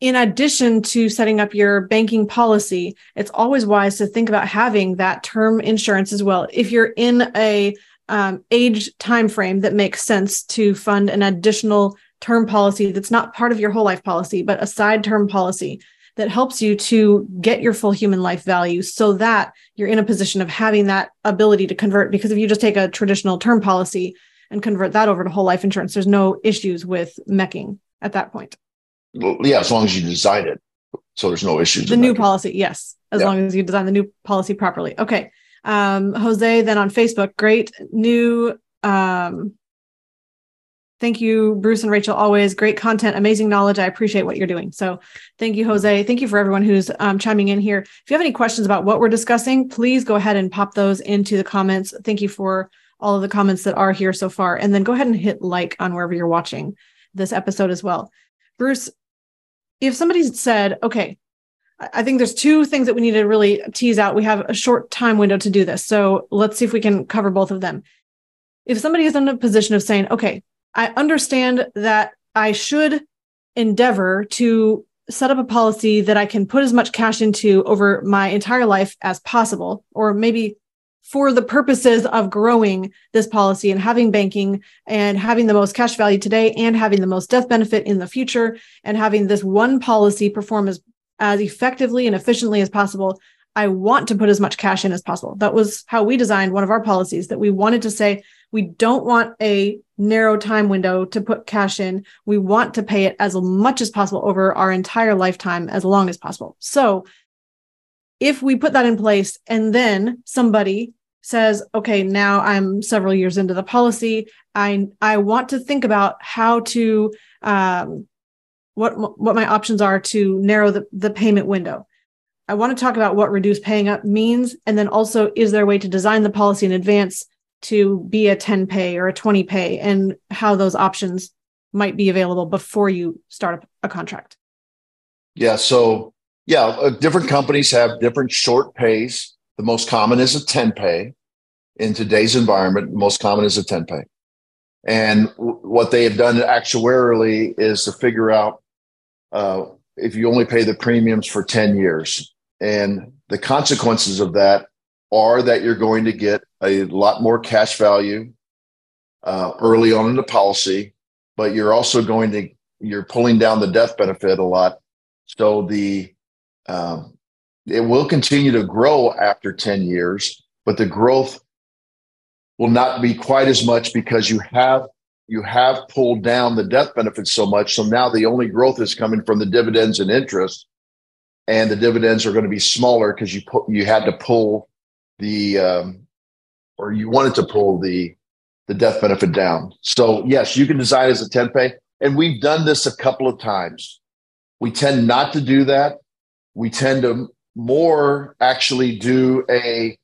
in addition to setting up your banking policy, it's always wise to think about having that term insurance as well. If you're in a um, age timeframe that makes sense to fund an additional term policy that's not part of your whole life policy, but a side term policy that helps you to get your full human life value so that you're in a position of having that ability to convert. Because if you just take a traditional term policy and convert that over to whole life insurance, there's no issues with mecking at that point. Well, yeah, as long as you design it. So there's no issues. The new policy, yes. As yeah. long as you design the new policy properly. Okay. Um, Jose, then on Facebook, great new... Um, Thank you, Bruce and Rachel, always great content, amazing knowledge. I appreciate what you're doing. So thank you, Jose. Thank you for everyone who's um, chiming in here. If you have any questions about what we're discussing, please go ahead and pop those into the comments. Thank you for all of the comments that are here so far. And then go ahead and hit like on wherever you're watching this episode as well. Bruce, if somebody said, okay, I think there's two things that we need to really tease out. We have a short time window to do this. So let's see if we can cover both of them. If somebody is in a position of saying, okay, I understand that I should endeavor to set up a policy that I can put as much cash into over my entire life as possible, or maybe for the purposes of growing this policy and having banking and having the most cash value today and having the most death benefit in the future and having this one policy perform as, as effectively and efficiently as possible. I want to put as much cash in as possible. That was how we designed one of our policies, that we wanted to say, we don't want a narrow time window to put cash in. We want to pay it as much as possible over our entire lifetime, as long as possible. So if we put that in place and then somebody says, okay, now I'm several years into the policy, I I want to think about how to, um, what what my options are to narrow the, the payment window. I want to talk about what reduced paying up means. And then also, is there a way to design the policy in advance to be a ten pay or a twenty pay, and how those options might be available before you start a contract? Yeah. So yeah, uh, different companies have different short pays. The most common is a ten pay. In today's environment, the most common is a ten pay. And w- what they have done actuarially is to figure out uh, if you only pay the premiums for ten years. And the consequences of that are that you're going to get a lot more cash value uh, early on in the policy, but you're also going to, you're pulling down the death benefit a lot. So the um, it will continue to grow after ten years, but the growth will not be quite as much because you have you have pulled down the death benefit so much. So now the only growth is coming from the dividends and interest, and the dividends are going to be smaller because you pu- you had to pull the um, or you wanted to pull the the death benefit down. So yes, you can design as a ten pay. And we've done this a couple of times. We tend not to do that. We tend to more actually do a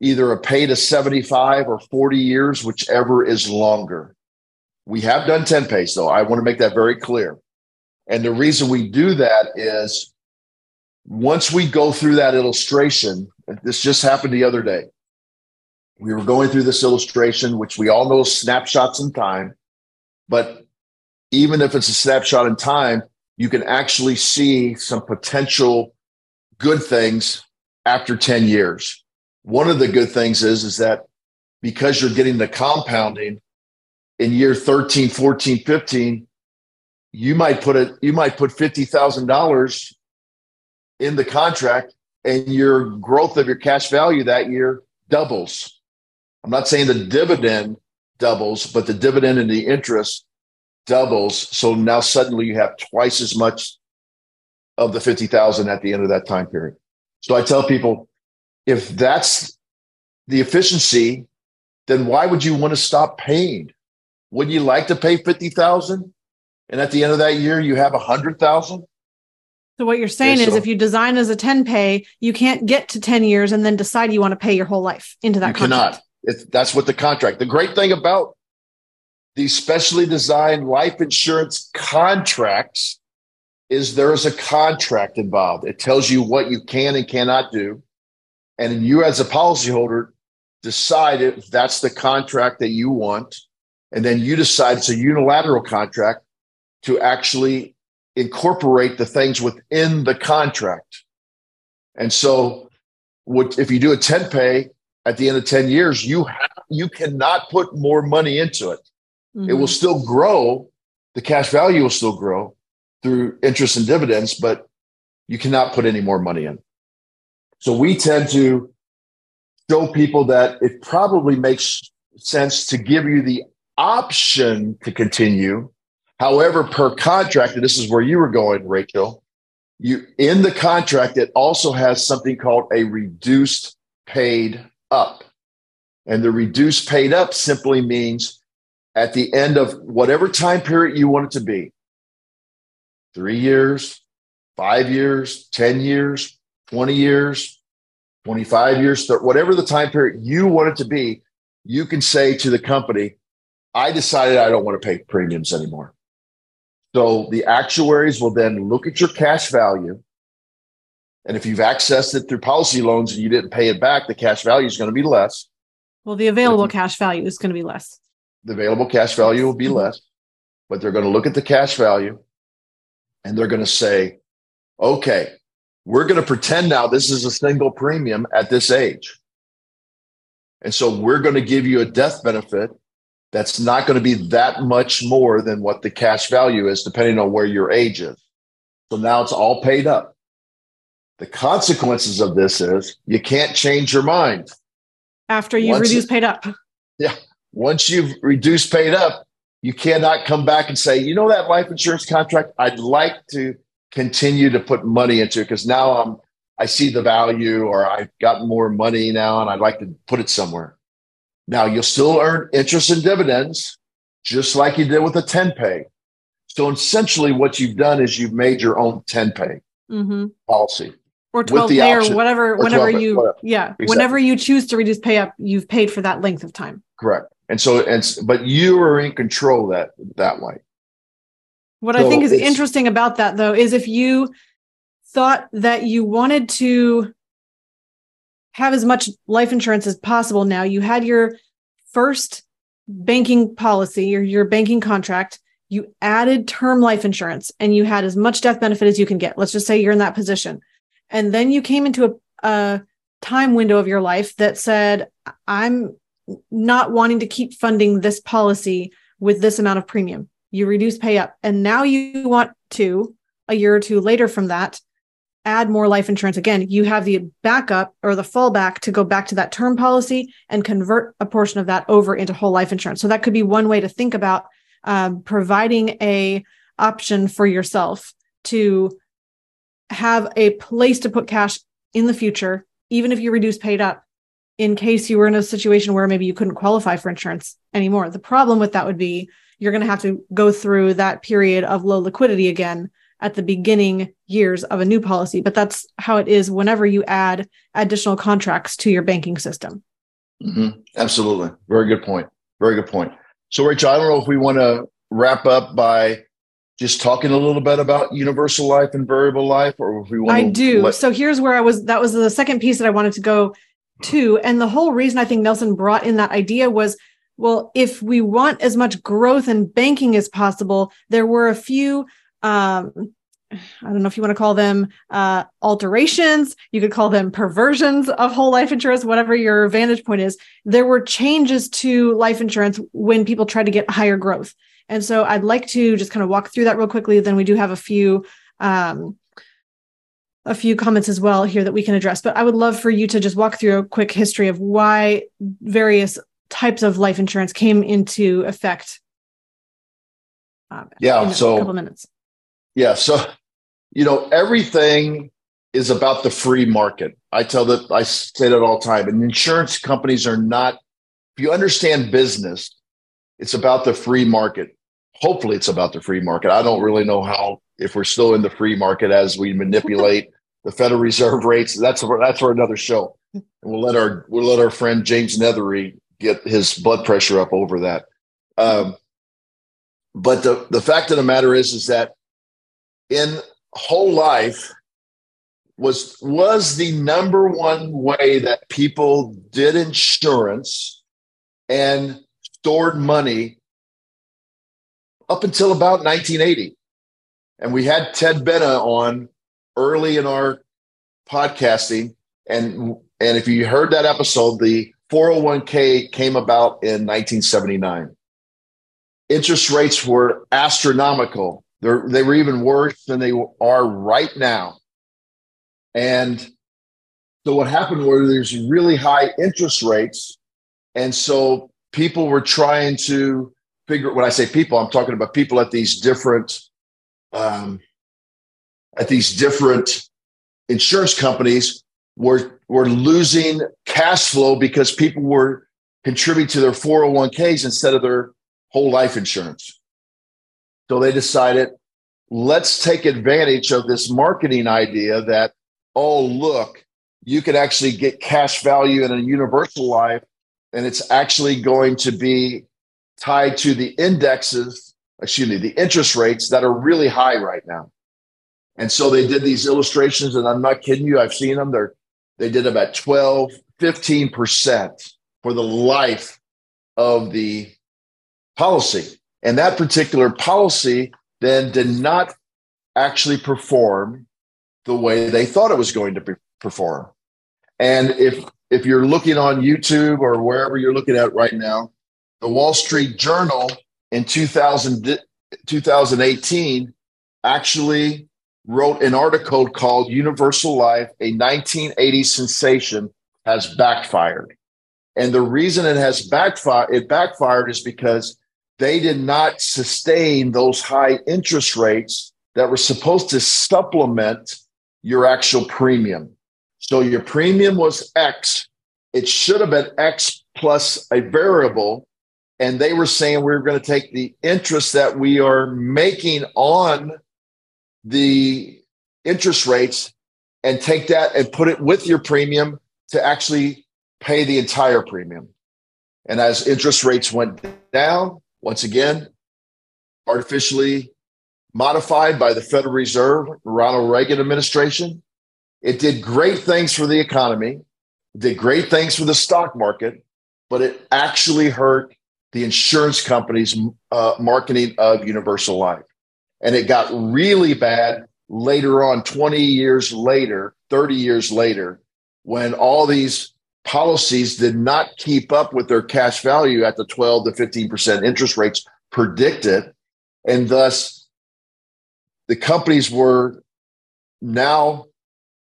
either a pay to seventy-five or forty years, whichever is longer. We have done ten pays though. I want to make that very clear. And the reason we do that is once we go through that illustration, this just happened the other day. We were going through this illustration, which we all know is snapshots in time, but even if it's a snapshot in time, you can actually see some potential good things after ten years. One of the good things is, is that because you're getting the compounding in year thirteen, fourteen, fifteen, you might put it, you might put fifty thousand dollars in the contract and your growth of your cash value that year doubles. I'm not saying the dividend doubles, but the dividend and the interest doubles. So now suddenly you have twice as much of the fifty thousand at the end of that time period. So I tell people, if that's the efficiency, then why would you want to stop paying? Wouldn't you like to pay fifty thousand? And at the end of that year, you have one hundred thousand? So what you're saying okay, so is if you design as a ten pay, you can't get to ten years and then decide you want to pay your whole life into that you contract. Cannot. It's, that's what the contract. The great thing about these specially designed life insurance contracts is there is a contract involved. It tells you what you can and cannot do. And you as a policyholder decide if that's the contract that you want. And then you decide it's a unilateral contract to actually incorporate the things within the contract. And so what, if you do a ten pay at the end of ten years, you have, you cannot put more money into it. Mm-hmm. It will still grow. The cash value will still grow through interest and dividends, but you cannot put any more money in. So we tend to show people that it probably makes sense to give you the option to continue. However, per contract, and this is where you were going, Rachel, you in the contract, it also has something called a reduced paid up. And the reduced paid up simply means at the end of whatever time period you want it to be, three years, five years, ten years, twenty years, twenty-five years, whatever the time period you want it to be, you can say to the company, I decided I don't want to pay premiums anymore. So the actuaries will then look at your cash value. And if you've accessed it through policy loans and you didn't pay it back, the cash value is going to be less. Well, the available cash value is going to be less. The available cash value will be less, but they're going to look at the cash value and they're going to say, okay, we're going to pretend now this is a single premium at this age. And so we're going to give you a death benefit that's not going to be that much more than what the cash value is, depending on where your age is. So now it's all paid up. The consequences of this is you can't change your mind. After you've once reduced it, paid up. Yeah. Once you've reduced paid up, you cannot come back and say, you know, that life insurance contract, I'd like to continue to put money into it because now I'm, I see the value or I've got more money now and I'd like to put it somewhere. Now, you'll still earn interest and dividends, just like you did with a ten pay. So essentially what you've done is you've made your own ten pay mm-hmm. policy. Or twelve pay or whatever, or whenever twelve pay, you, whatever. yeah, exactly. Whenever you choose to reduce pay up, you've paid for that length of time. Correct. And so, and, but you are in control that, that way. What so I think is interesting about that though, is if you thought that you wanted to have as much life insurance as possible now. You had your first banking policy or your banking contract. You added term life insurance and you had as much death benefit as you can get. Let's just say you're in that position. And then you came into a, a time window of your life that said, I'm not wanting to keep funding this policy with this amount of premium. You reduce pay up. And now you want to, a year or two later from that, add more life insurance. Again, you have the backup or the fallback to go back to that term policy and convert a portion of that over into whole life insurance. So that could be one way to think about um, providing a option for yourself to have a place to put cash in the future, even if you reduce paid up, in case you were in a situation where maybe you couldn't qualify for insurance anymore. The problem with that would be you're going to have to go through that period of low liquidity again at the beginning years of a new policy, but that's how it is whenever you add additional contracts to your banking system. Mm-hmm. Absolutely. Very good point. Very good point. So Rachel, I don't know if we want to wrap up by just talking a little bit about universal life and variable life, or if we want I to- I do. Let- so here's where I was, that was the second piece that I wanted to go to. And the whole reason I think Nelson brought in that idea was, well, if we want as much growth in banking as possible, there were a few Um, I don't know if you want to call them uh, alterations. You could call them perversions of whole life insurance, whatever your vantage point is. There were changes to life insurance when people tried to get higher growth. And so I'd like to just kind of walk through that real quickly. Then we do have a few, um, a few comments as well here that we can address, but I would love for you to just walk through a quick history of why various types of life insurance came into effect. Um, yeah. In so a couple minutes. Yeah. So, you know, everything is about the free market. I tell that, I say that all the time. And insurance companies are not, if you understand business, it's about the free market. Hopefully it's about the free market. I don't really know how, if we're still in the free market as we manipulate the Federal Reserve rates. That's for, that's for another show. And we'll let our, we'll let our friend James Nethery get his blood pressure up over that. Um, but the, the fact of the matter is, is that in whole life, was was the number one way that people did insurance and stored money up until about nineteen eighty. And we had Ted Benna on early in our podcasting. And, and if you heard that episode, the four oh one k came about in nineteen seventy-nine. Interest rates were astronomical. They're, they were even worse than they are right now. And so what happened was there's really high interest rates. And so people were trying to figure, when I say people, I'm talking about people at these different, um, at these different insurance companies were, were losing cash flow because people were contributing to their four oh one k's instead of their whole life insurance. So they decided, let's take advantage of this marketing idea that, oh, look, you could actually get cash value in a universal life, and it's actually going to be tied to the indexes, excuse me, the interest rates that are really high right now. And so they did these illustrations, and I'm not kidding you, I've seen them. They're, they did about twelve, fifteen percent for the life of the policy. And that particular policy then did not actually perform the way they thought it was going to perform. And if if you're looking on YouTube or wherever you're looking at right now, the Wall Street Journal in two thousand, twenty eighteen actually wrote an article called Universal Life, a nineteen eighties Sensation, Has Backfired. And the reason it has backfired, it backfired is because they did not sustain those high interest rates that were supposed to supplement your actual premium. So your premium was X. It should have been X plus a variable. And they were saying we we're going to take the interest that we are making on the interest rates and take that and put it with your premium to actually pay the entire premium. And as interest rates went down, once again, artificially modified by the Federal Reserve, Ronald Reagan administration. It did great things for the economy, did great things for the stock market, but it actually hurt the insurance companies' uh, marketing of universal life. And it got really bad later on, twenty years later, thirty years later, when all these policies did not keep up with their cash value at the twelve to fifteen percent interest rates predicted, and thus the companies were now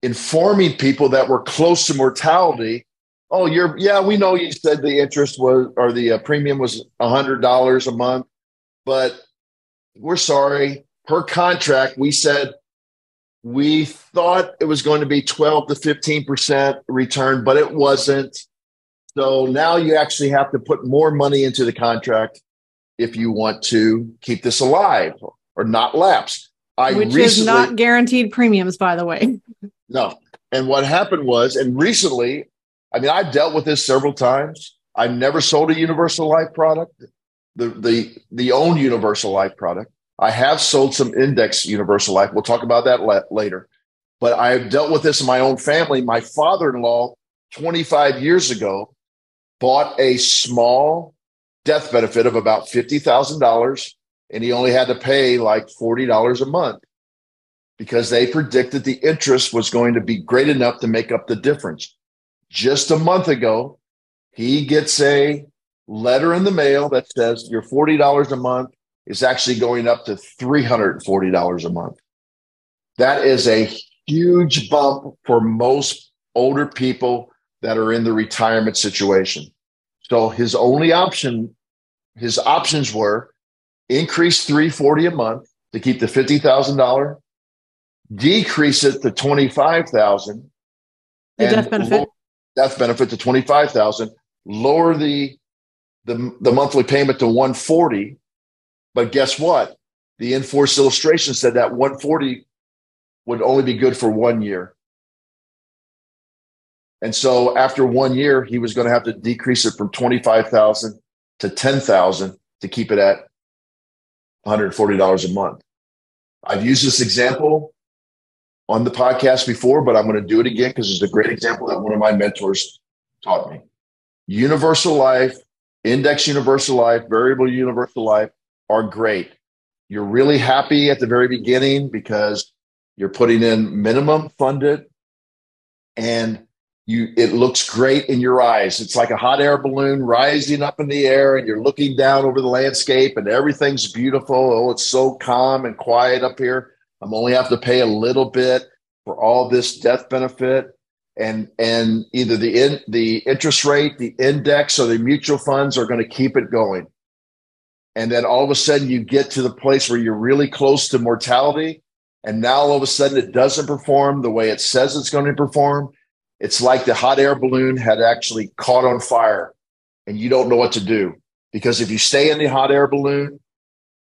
informing people that were close to mortality. Oh, you're yeah, we know you said the interest was or the uh, premium was one hundred dollars a month, but we're sorry. Per contract, we said we thought it was going to be twelve to fifteen percent return, but it wasn't. So now you actually have to put more money into the contract if you want to keep this alive or not lapse. I Which recently, is not guaranteed premiums, by the way. No. And what happened was, and recently, I mean, I've dealt with this several times. I've never sold a universal life product, the the the own universal life product. I have sold some index universal life. We'll talk about that la- later. But I have dealt with this in my own family. My father-in-law, twenty-five years ago, bought a small death benefit of about fifty thousand dollars. And he only had to pay like forty dollars a month because they predicted the interest was going to be great enough to make up the difference. Just a month ago, he gets a letter in the mail that says your forty dollars a month is actually going up to three hundred forty dollars a month. That is a huge bump for most older people that are in the retirement situation. So his only option, his options were increase three forty a month to keep the fifty thousand dollars, decrease it to twenty-five thousand dollars. The death benefit? Lower, death benefit to twenty-five thousand dollars, lower the, the, the monthly payment to one forty. But guess what? The in-force illustration said that one forty would only be good for one year. And so after one year, he was going to have to decrease it from twenty-five thousand dollars to ten thousand dollars to keep it at one hundred forty dollars a month. I've used this example on the podcast before, but I'm going to do it again because it's a great example that one of my mentors taught me. Universal life, index universal life, variable universal life are great. You're really happy at the very beginning because you're putting in minimum funded and you, it looks great in your eyes. It's like a hot air balloon rising up in the air and you're looking down over the landscape and everything's beautiful. Oh, it's so calm and quiet up here. I'm only have to pay a little bit for all this death benefit. And, and either the, in, the interest rate, the index, or the mutual funds are going to keep it going. And then all of a sudden you get to the place where you're really close to mortality. And now all of a sudden it doesn't perform the way it says it's going to perform. It's like the hot air balloon had actually caught on fire and you don't know what to do, because if you stay in the hot air balloon,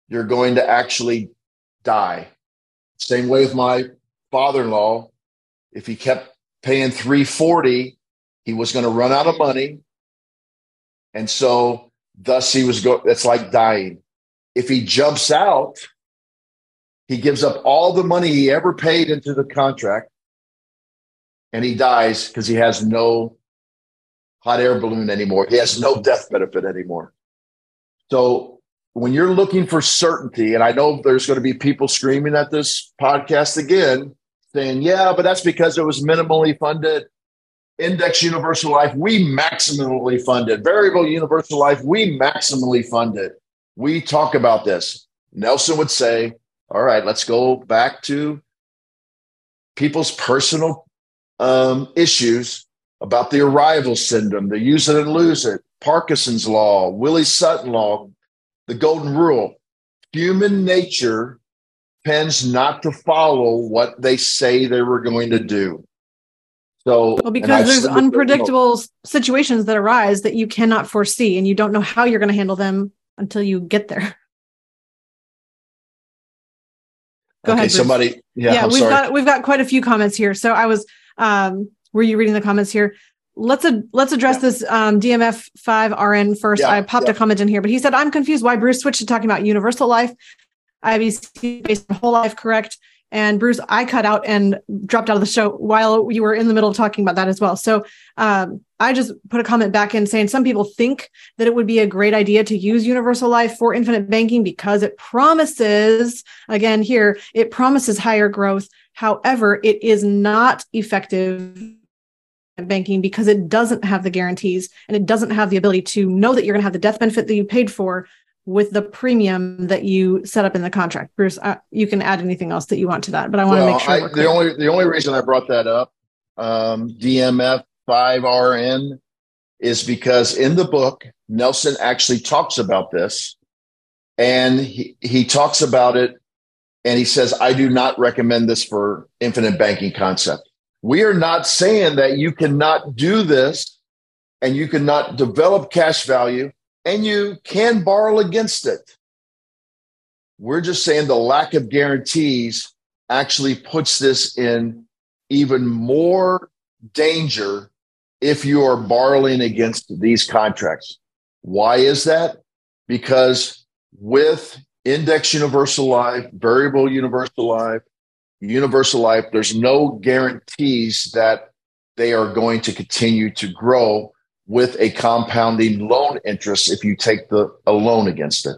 you're going to actually die. Same way with my father-in-law. If he kept paying three forty, he was going to run out of money. And so thus he was go- it's like dying. If he jumps out, he gives up all the money he ever paid into the contract. And he dies because he has no hot air balloon anymore. He has no death benefit anymore. So when you're looking for certainty, and I know there's going to be people screaming at this podcast again, saying, yeah, but that's because it was minimally funded. Index universal life, we maximally funded. Variable universal life, we maximally funded. We talk about this. Nelson would say, all right, let's go back to people's personal Um, issues about the arrival syndrome, the use it and lose it, Parkinson's law, Willie Sutton law, the golden rule. Human nature tends not to follow what they say they were going to do. So, well, because there's unpredictable situations that arise that you cannot foresee, and you don't know how you're going to handle them until you get there. Go okay, ahead, Bruce. Somebody. Yeah, yeah I'm we've sorry. got we've got quite a few comments here. So I was. Um, were you reading the comments here? Let's uh, let's address yeah. this um, D M F five R N first. Yeah, I popped yeah. a comment in here, but he said, I'm confused why Bruce switched to talking about universal life, I B C based on whole life, correct? And Bruce, I cut out and dropped out of the show while you were in the middle of talking about that as well. So um, I just put a comment back in saying some people think that it would be a great idea to use universal life for infinite banking because it promises, again here, it promises higher growth. However, it is not effective banking because it doesn't have the guarantees and it doesn't have the ability to know that you're going to have the death benefit that you paid for with the premium that you set up in the contract. Bruce, uh, you can add anything else that you want to that, but I want well, to make sure. I, the, only, the only reason I brought that up, um, D M F five R N, is because in the book, Nelson actually talks about this, and he, he talks about it. And he says, I do not recommend this for infinite banking concept. We are not saying that you cannot do this and you cannot develop cash value and you can borrow against it. We're just saying the lack of guarantees actually puts this in even more danger if you are borrowing against these contracts. Why is that? Because with index universal life, variable universal life, universal life, there's no guarantees that they are going to continue to grow with a compounding loan interest if you take the a loan against it.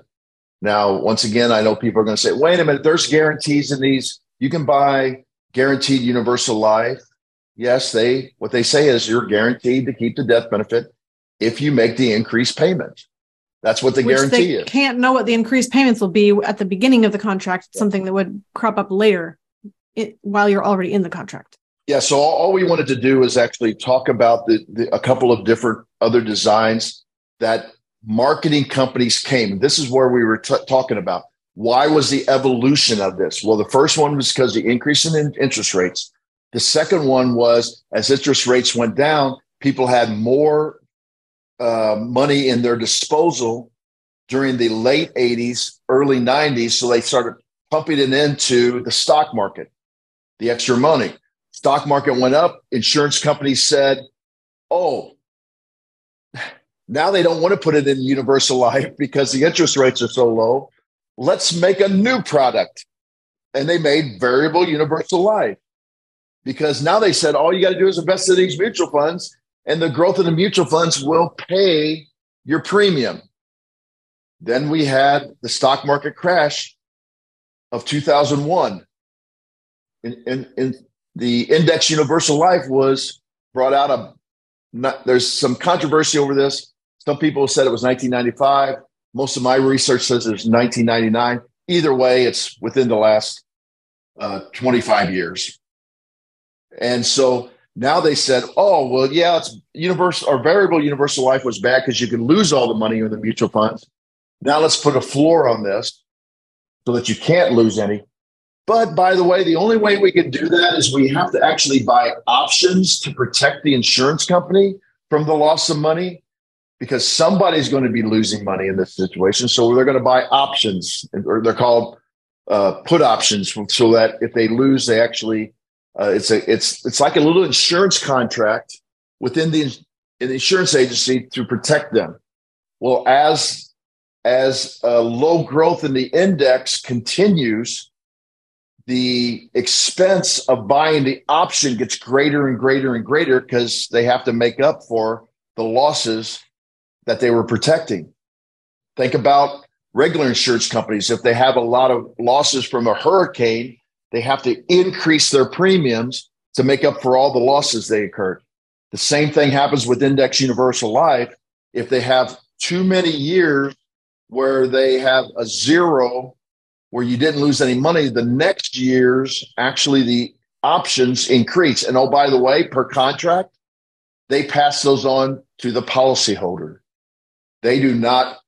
Now, once again, I know people are going to say, wait a minute, there's guarantees in these. You can buy guaranteed universal life. Yes, they what they say is you're guaranteed to keep the death benefit if you make the increased payment. That's what the Which guarantee they is. Can't know what the increased payments will be at the beginning of the contract, something that would crop up later it, while you're already in the contract. Yeah. So all, all we wanted to do is actually talk about the, the, a couple of different other designs that marketing companies came. This is where we were t- talking about. Why was the evolution of this? Well, the first one was because of the increase in interest rates. The second one was as interest rates went down, people had more uh, money in their disposal during the late eighties, early nineties. So they started pumping it into the stock market, the extra money. Stock market went up. Insurance companies said, oh, now they don't want to put it in universal life because the interest rates are so low. Let's make a new product. And they made variable universal life. Because now they said, all you got to do is invest in these mutual funds, and the growth of the mutual funds will pay your premium. Then we had the stock market crash of two thousand one. And, and, and the index universal life was brought out. Of, not, there's some controversy over this. Some people said it was nineteen ninety-five. Most of my research says it's nineteen ninety-nine. Either way, it's within the last uh, twenty-five years. And so now they said, oh, well, yeah, it's universal or variable universal life was bad because you could lose all the money in the mutual funds. Now let's put a floor on this so that you can't lose any. But by the way, the only way we can do that is we have to actually buy options to protect the insurance company from the loss of money, because somebody's going to be losing money in this situation. So they're going to buy options, or they're called uh, put options, so that if they lose, they actually Uh, it's a it's it's like a little insurance contract within the, in the insurance agency to protect them. Well, as as uh, low growth in the index continues, the expense of buying the option gets greater and greater and greater because they have to make up for the losses that they were protecting. Think about regular insurance companies. If they have a lot of losses from a hurricane, they have to increase their premiums to make up for all the losses they incurred. The same thing happens with index universal life. If they have too many years where they have a zero, where you didn't lose any money, the next years, actually the options increase. And oh, by the way, per contract, they pass those on to the policyholder. They do not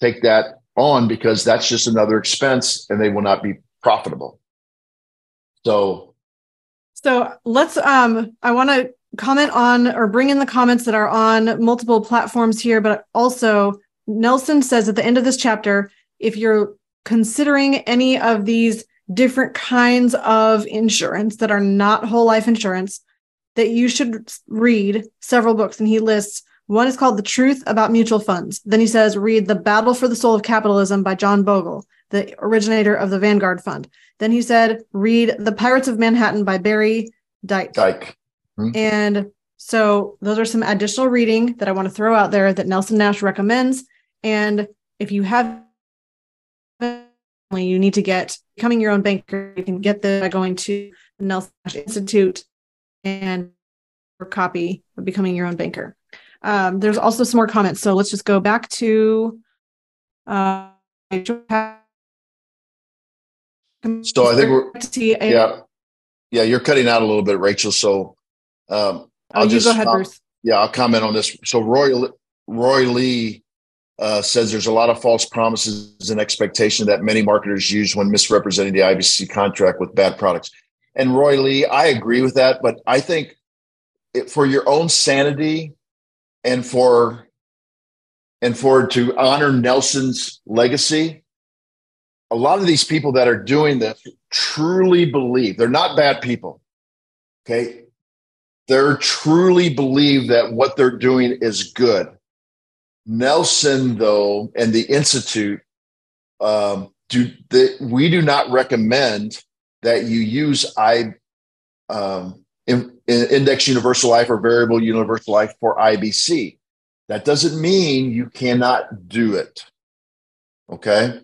take that on because that's just another expense and they will not be profitable. So, so let's, um, I want to comment on or bring in the comments that are on multiple platforms here, but also Nelson says at the end of this chapter, if you're considering any of these different kinds of insurance that are not whole life insurance, that you should read several books. And he lists one is called The Truth About Mutual Funds. Then he says, read The Battle for the Soul of Capitalism by John Bogle, the originator of the Vanguard Fund. Then he said, read The Pirates of Manhattan by Barry Dyke. Dyke. Mm-hmm. And so those are some additional reading that I want to throw out there that Nelson Nash recommends. And if you have, you need to get Becoming Your Own Banker. You can get this by going to the Nelson Nash Institute and copy of Becoming Your Own Banker. Um, there's also some more comments. So let's just go back to... Uh, So I think we're, yeah, yeah, you're cutting out a little bit, Rachel. So um, I'll oh, just, go ahead, I'll, Bruce. yeah, I'll comment on this. So Roy, Roy Lee uh, says there's a lot of false promises and expectation that many marketers use when misrepresenting the I B C contract with bad products. And Roy Lee, I agree with that, but I think it, for your own sanity and for and for to honor Nelson's legacy, a lot of these people that are doing this truly believe they're not bad people. Okay. They're truly believe that what they're doing is good. Nelson, though, and the Institute, um, do that. We do not recommend that you use I um, in, in index universal life or variable universal life for I B C. That doesn't mean you cannot do it. Okay.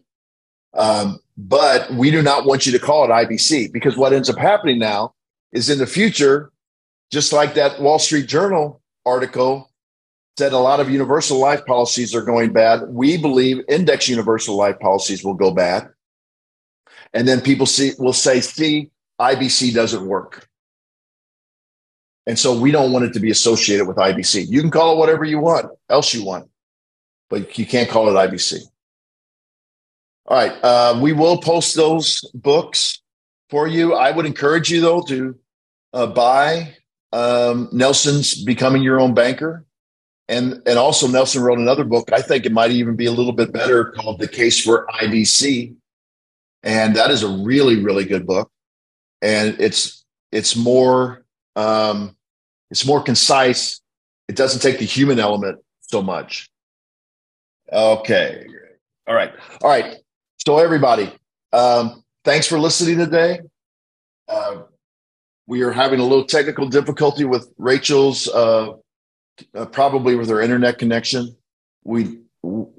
Um, but we do not want you to call it I B C, because what ends up happening now is in the future, just like that Wall Street Journal article said, a lot of universal life policies are going bad. We believe index universal life policies will go bad. And then people see, will say, see, I B C doesn't work. And so we don't want it to be associated with I B C. You can call it whatever you want, else you want. but you can't call it I B C. All right. Uh, we will post those books for you. I would encourage you, though, to uh, buy um, Nelson's Becoming Your Own Banker. And and also Nelson wrote another book. I think it might even be a little bit better, called The Case for I D C. And that is a really, really good book. And it's it's more um, it's more concise. It doesn't take the human element so much. Okay. All right. All right. So everybody, um, thanks for listening today. Uh, we are having a little technical difficulty with Rachel's uh, Uh, probably with our internet connection. We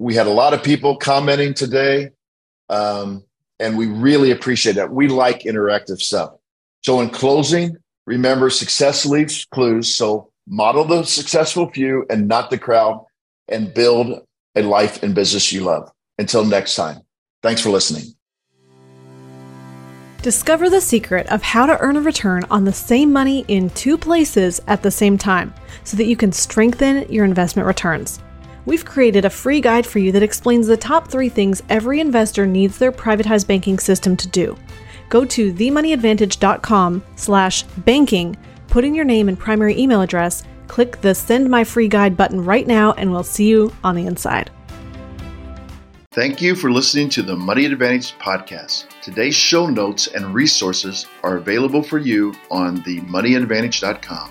we had a lot of people commenting today, um, and we really appreciate that. We like interactive stuff. So in closing, remember, success leaves clues. So model the successful few and not the crowd, and build a life and business you love. Until next time, thanks for listening. Discover the secret of how to earn a return on the same money in two places at the same time so that you can strengthen your investment returns. We've created a free guide for you that explains the top three things every investor needs their privatized banking system to do. Go to themoneyadvantage.com slash banking, put in your name and primary email address, click the Send My Free Guide button right now, and we'll see you on the inside. Thank you for listening to the Money Advantage Podcast. Today's show notes and resources are available for you on the money advantage dot com.